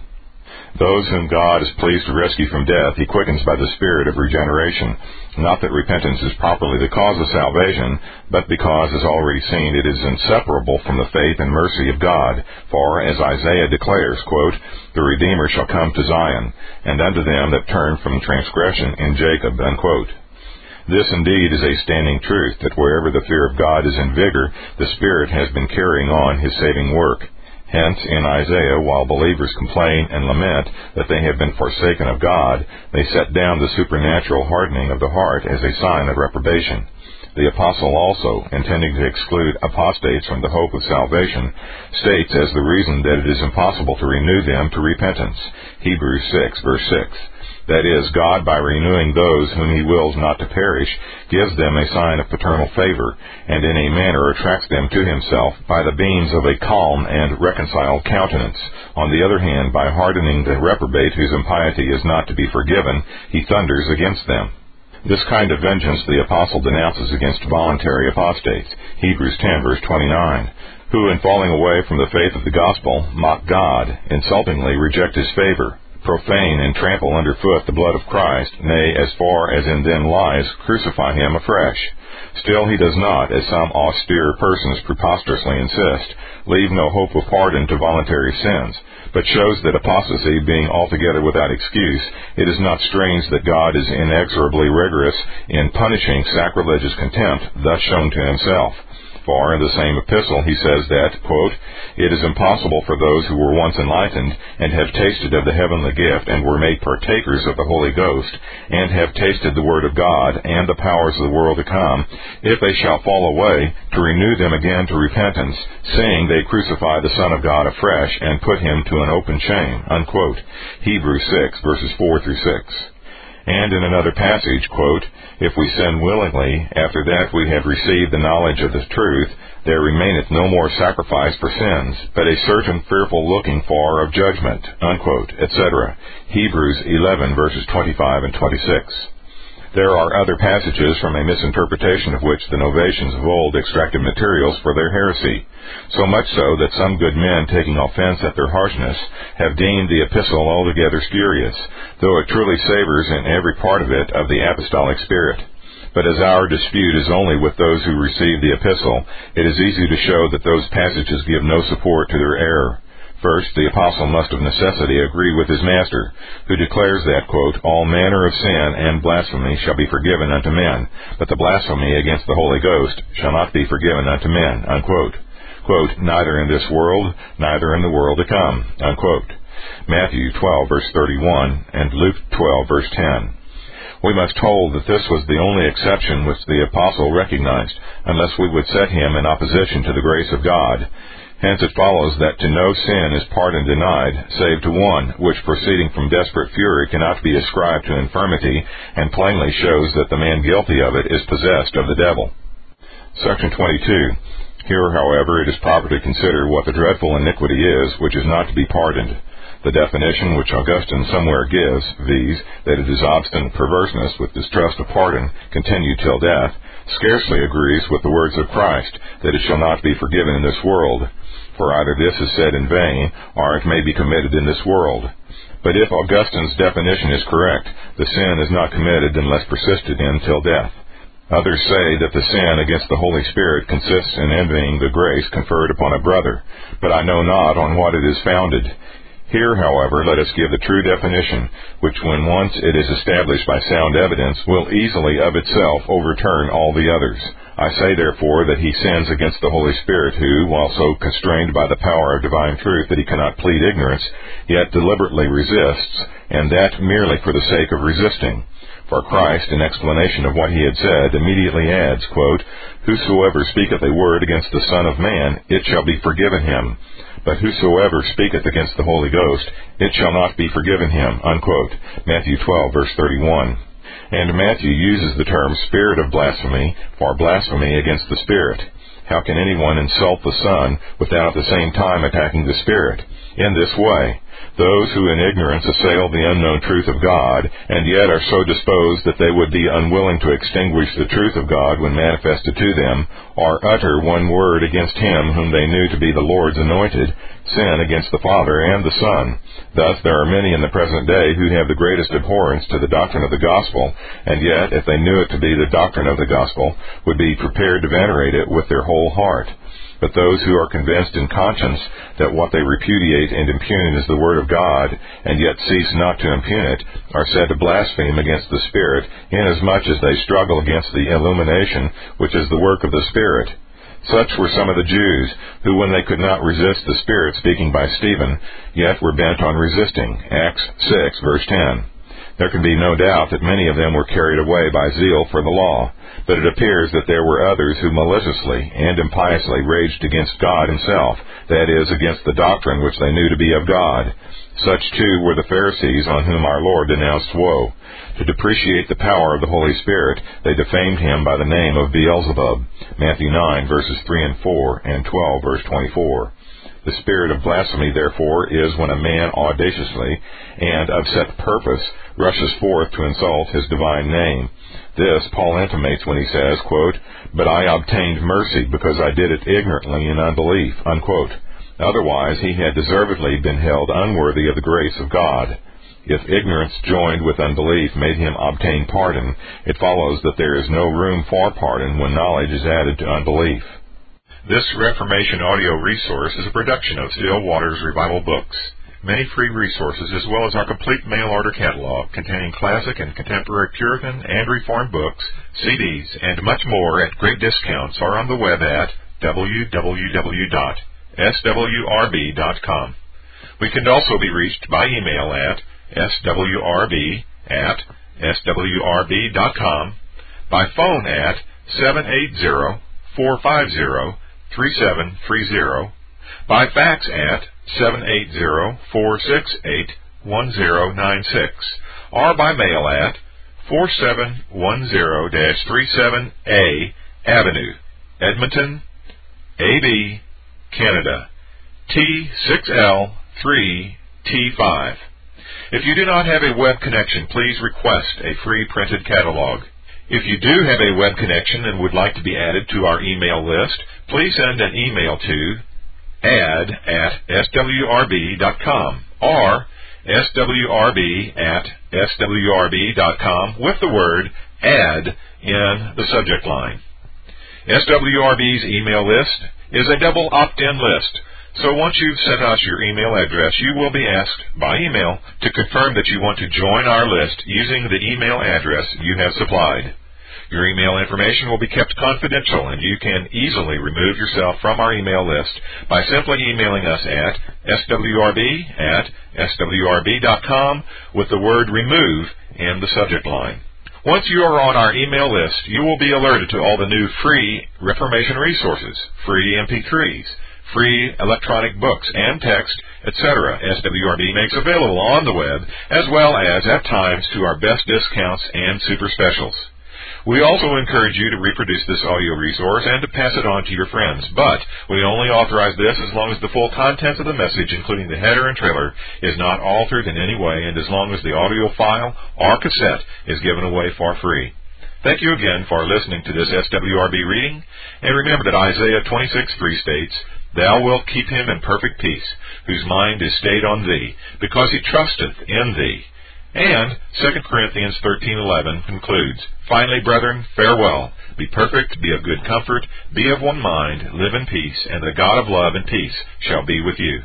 Those whom God is pleased to rescue from death he quickens by the spirit of regeneration. Not that repentance is properly the cause of salvation, but because, as already seen, it is inseparable from the faith and mercy of God. For, as Isaiah declares, quote, The Redeemer shall come to Zion, and unto them that turn from transgression in Jacob, unquote. This indeed is a standing truth, that wherever the fear of God is in vigor, the Spirit has been carrying on his saving work. Hence, in Isaiah, while believers complain and lament that they have been forsaken of God, they set down the supernatural hardening of the heart as a sign of reprobation. The apostle also, intending to exclude apostates from the hope of salvation, states as the reason that it is impossible to renew them to repentance. Hebrews six, verse six. That is, God, by renewing those whom he wills not to perish, gives them a sign of paternal favor, and in a manner attracts them to himself by the beams of a calm and reconciled countenance. On the other hand, by hardening the reprobate whose impiety is not to be forgiven, he thunders against them. This kind of vengeance the apostle denounces against voluntary apostates. Hebrews ten, verse twenty-nine. Who, in falling away from the faith of the gospel, mock God, insultingly reject his favor, profane and trample underfoot the blood of Christ, nay, as far as in them lies, crucify him afresh. Still he does not, as some austere persons preposterously insist, leave no hope of pardon to voluntary sins, but shows that apostasy being altogether without excuse, it is not strange that God is inexorably rigorous in punishing sacrilegious contempt thus shown to himself. For in the same epistle he says that, quote, It is impossible for those who were once enlightened, and have tasted of the heavenly gift, and were made partakers of the Holy Ghost, and have tasted the word of God, and the powers of the world to come, if they shall fall away, to renew them again to repentance, seeing they crucify the Son of God afresh, and put him to an open shame, unquote. Hebrews six, verses four through six. And in another passage, quote, If we sin willingly, after that we have received the knowledge of the truth, there remaineth no more sacrifice for sins, but a certain fearful looking for of judgment, unquote, et cetera. Hebrews eleven, verses twenty-five and twenty-six. There are other passages from a misinterpretation of which the Novatians of old extracted materials for their heresy, so much so that some good men, taking offense at their harshness, have deemed the epistle altogether spurious, though it truly savors in every part of it of the apostolic spirit. But as our dispute is only with those who receive the epistle, it is easy to show that those passages give no support to their error. First, the apostle must of necessity agree with his master, who declares that, quote, All manner of sin and blasphemy shall be forgiven unto men, but the blasphemy against the Holy Ghost shall not be forgiven unto men, unquote. Quote, Neither in this world, neither in the world to come, unquote. Matthew twelve, verse thirty-one, and Luke twelve, verse ten. We must hold that this was the only exception which the apostle recognized, unless we would set him in opposition to the grace of God. Hence it follows that to no sin is pardon denied, save to one, which proceeding from desperate fury cannot be ascribed to infirmity, and plainly shows that the man guilty of it is possessed of the devil. Section twenty-two. Here, however, it is proper to consider what the dreadful iniquity is, which is not to be pardoned. The definition which Augustine somewhere gives, viz., that it is obstinate perverseness with distrust of pardon, continued till death, scarcely agrees with the words of Christ, that it shall not be forgiven in this world. For either this is said in vain, or it may be committed in this world. But if Augustine's definition is correct, the sin is not committed unless persisted in till death. Others say that the sin against the Holy Spirit consists in envying the grace conferred upon a brother, but I know not on what it is founded. Here, however, let us give the true definition, which when once it is established by sound evidence, will easily of itself overturn all the others. I say, therefore, that he sins against the Holy Spirit, who, while so constrained by the power of divine truth that he cannot plead ignorance, yet deliberately resists, and that merely for the sake of resisting. For Christ, in explanation of what he had said, immediately adds, quote, "Whosoever speaketh a word against the Son of Man, it shall be forgiven him. But whosoever speaketh against the Holy Ghost, it shall not be forgiven him," unquote. Matthew twelve, verse thirty-one. And Matthew uses the term spirit of blasphemy for blasphemy against the Spirit. How can anyone insult the Son without at the same time attacking the Spirit? In this way, those who in ignorance assail the unknown truth of God, and yet are so disposed that they would be unwilling to extinguish the truth of God when manifested to them, or utter one word against him whom they knew to be the Lord's anointed, sin against the Father and the Son. Thus there are many in the present day who have the greatest abhorrence to the doctrine of the gospel, and yet, if they knew it to be the doctrine of the gospel, would be prepared to venerate it with their whole heart. But those who are convinced in conscience that what they repudiate and impugn is the Word of God, and yet cease not to impugn it, are said to blaspheme against the Spirit, inasmuch as they struggle against the illumination which is the work of the Spirit. Such were some of the Jews, who when they could not resist the Spirit speaking by Stephen, yet were bent on resisting. Acts six, verse ten. There can be no doubt that many of them were carried away by zeal for the law, but it appears that there were others who maliciously and impiously raged against God himself, that is, against the doctrine which they knew to be of God. Such, too, were the Pharisees on whom our Lord denounced woe. To depreciate the power of the Holy Spirit, they defamed him by the name of Beelzebub. Matthew nine, verses three and four, and twelve, verse twenty-four. The spirit of blasphemy, therefore, is when a man audaciously and of set purpose rushes forth to insult his divine name. This Paul intimates when he says, quote, "But I obtained mercy because I did it ignorantly in unbelief," unquote. Otherwise, he had deservedly been held unworthy of the grace of God. If ignorance joined with unbelief made him obtain pardon, it follows that there is no room for pardon when knowledge is added to unbelief. This Reformation audio resource is a production of Still Waters Revival Books. Many free resources, as well as our complete mail-order catalog containing classic and contemporary Puritan and Reformed books, C Ds, and much more at great discounts, are on the web at w w w dot s w r b dot com. We can also be reached by email at s w r b at s w r b dot com, by phone at seven eight zero, four five zero, three seven three zero, by fax at seven eight zero, four six eight, one zero nine six, or by mail at forty-seven ten dash thirty-seven A Avenue, Edmonton, A B, Canada, T six L three T five. If you do not have a web connection, please request a free printed catalog. If you do have a web connection and would like to be added to our email list, please send an email to add at s w r b dot com or s w r b at s w r b dot com with the word add in the subject line. S W R B's email list is a double opt-in list, so once you've sent us your email address, you will be asked by email to confirm that you want to join our list using the email address you have supplied. Your email information will be kept confidential, and you can easily remove yourself from our email list by simply emailing us at s w r b at s w r b dot com with the word remove in the subject line. Once you are on our email list, you will be alerted to all the new free Reformation resources, free M P threes, free electronic books and text, et cetera S W R B makes available on the web, as well as, at times, to our best discounts and super specials. We also encourage you to reproduce this audio resource and to pass it on to your friends, but we only authorize this as long as the full contents of the message, including the header and trailer, is not altered in any way, and as long as the audio file or cassette is given away for free. Thank you again for listening to this S W R B reading, and remember that Isaiah twenty-six three states, "Thou wilt keep him in perfect peace, whose mind is stayed on thee, because he trusteth in thee." And Second Corinthians thirteen eleven concludes, "Finally, brethren, farewell. Be perfect, be of good comfort, be of one mind, live in peace, and the God of love and peace shall be with you."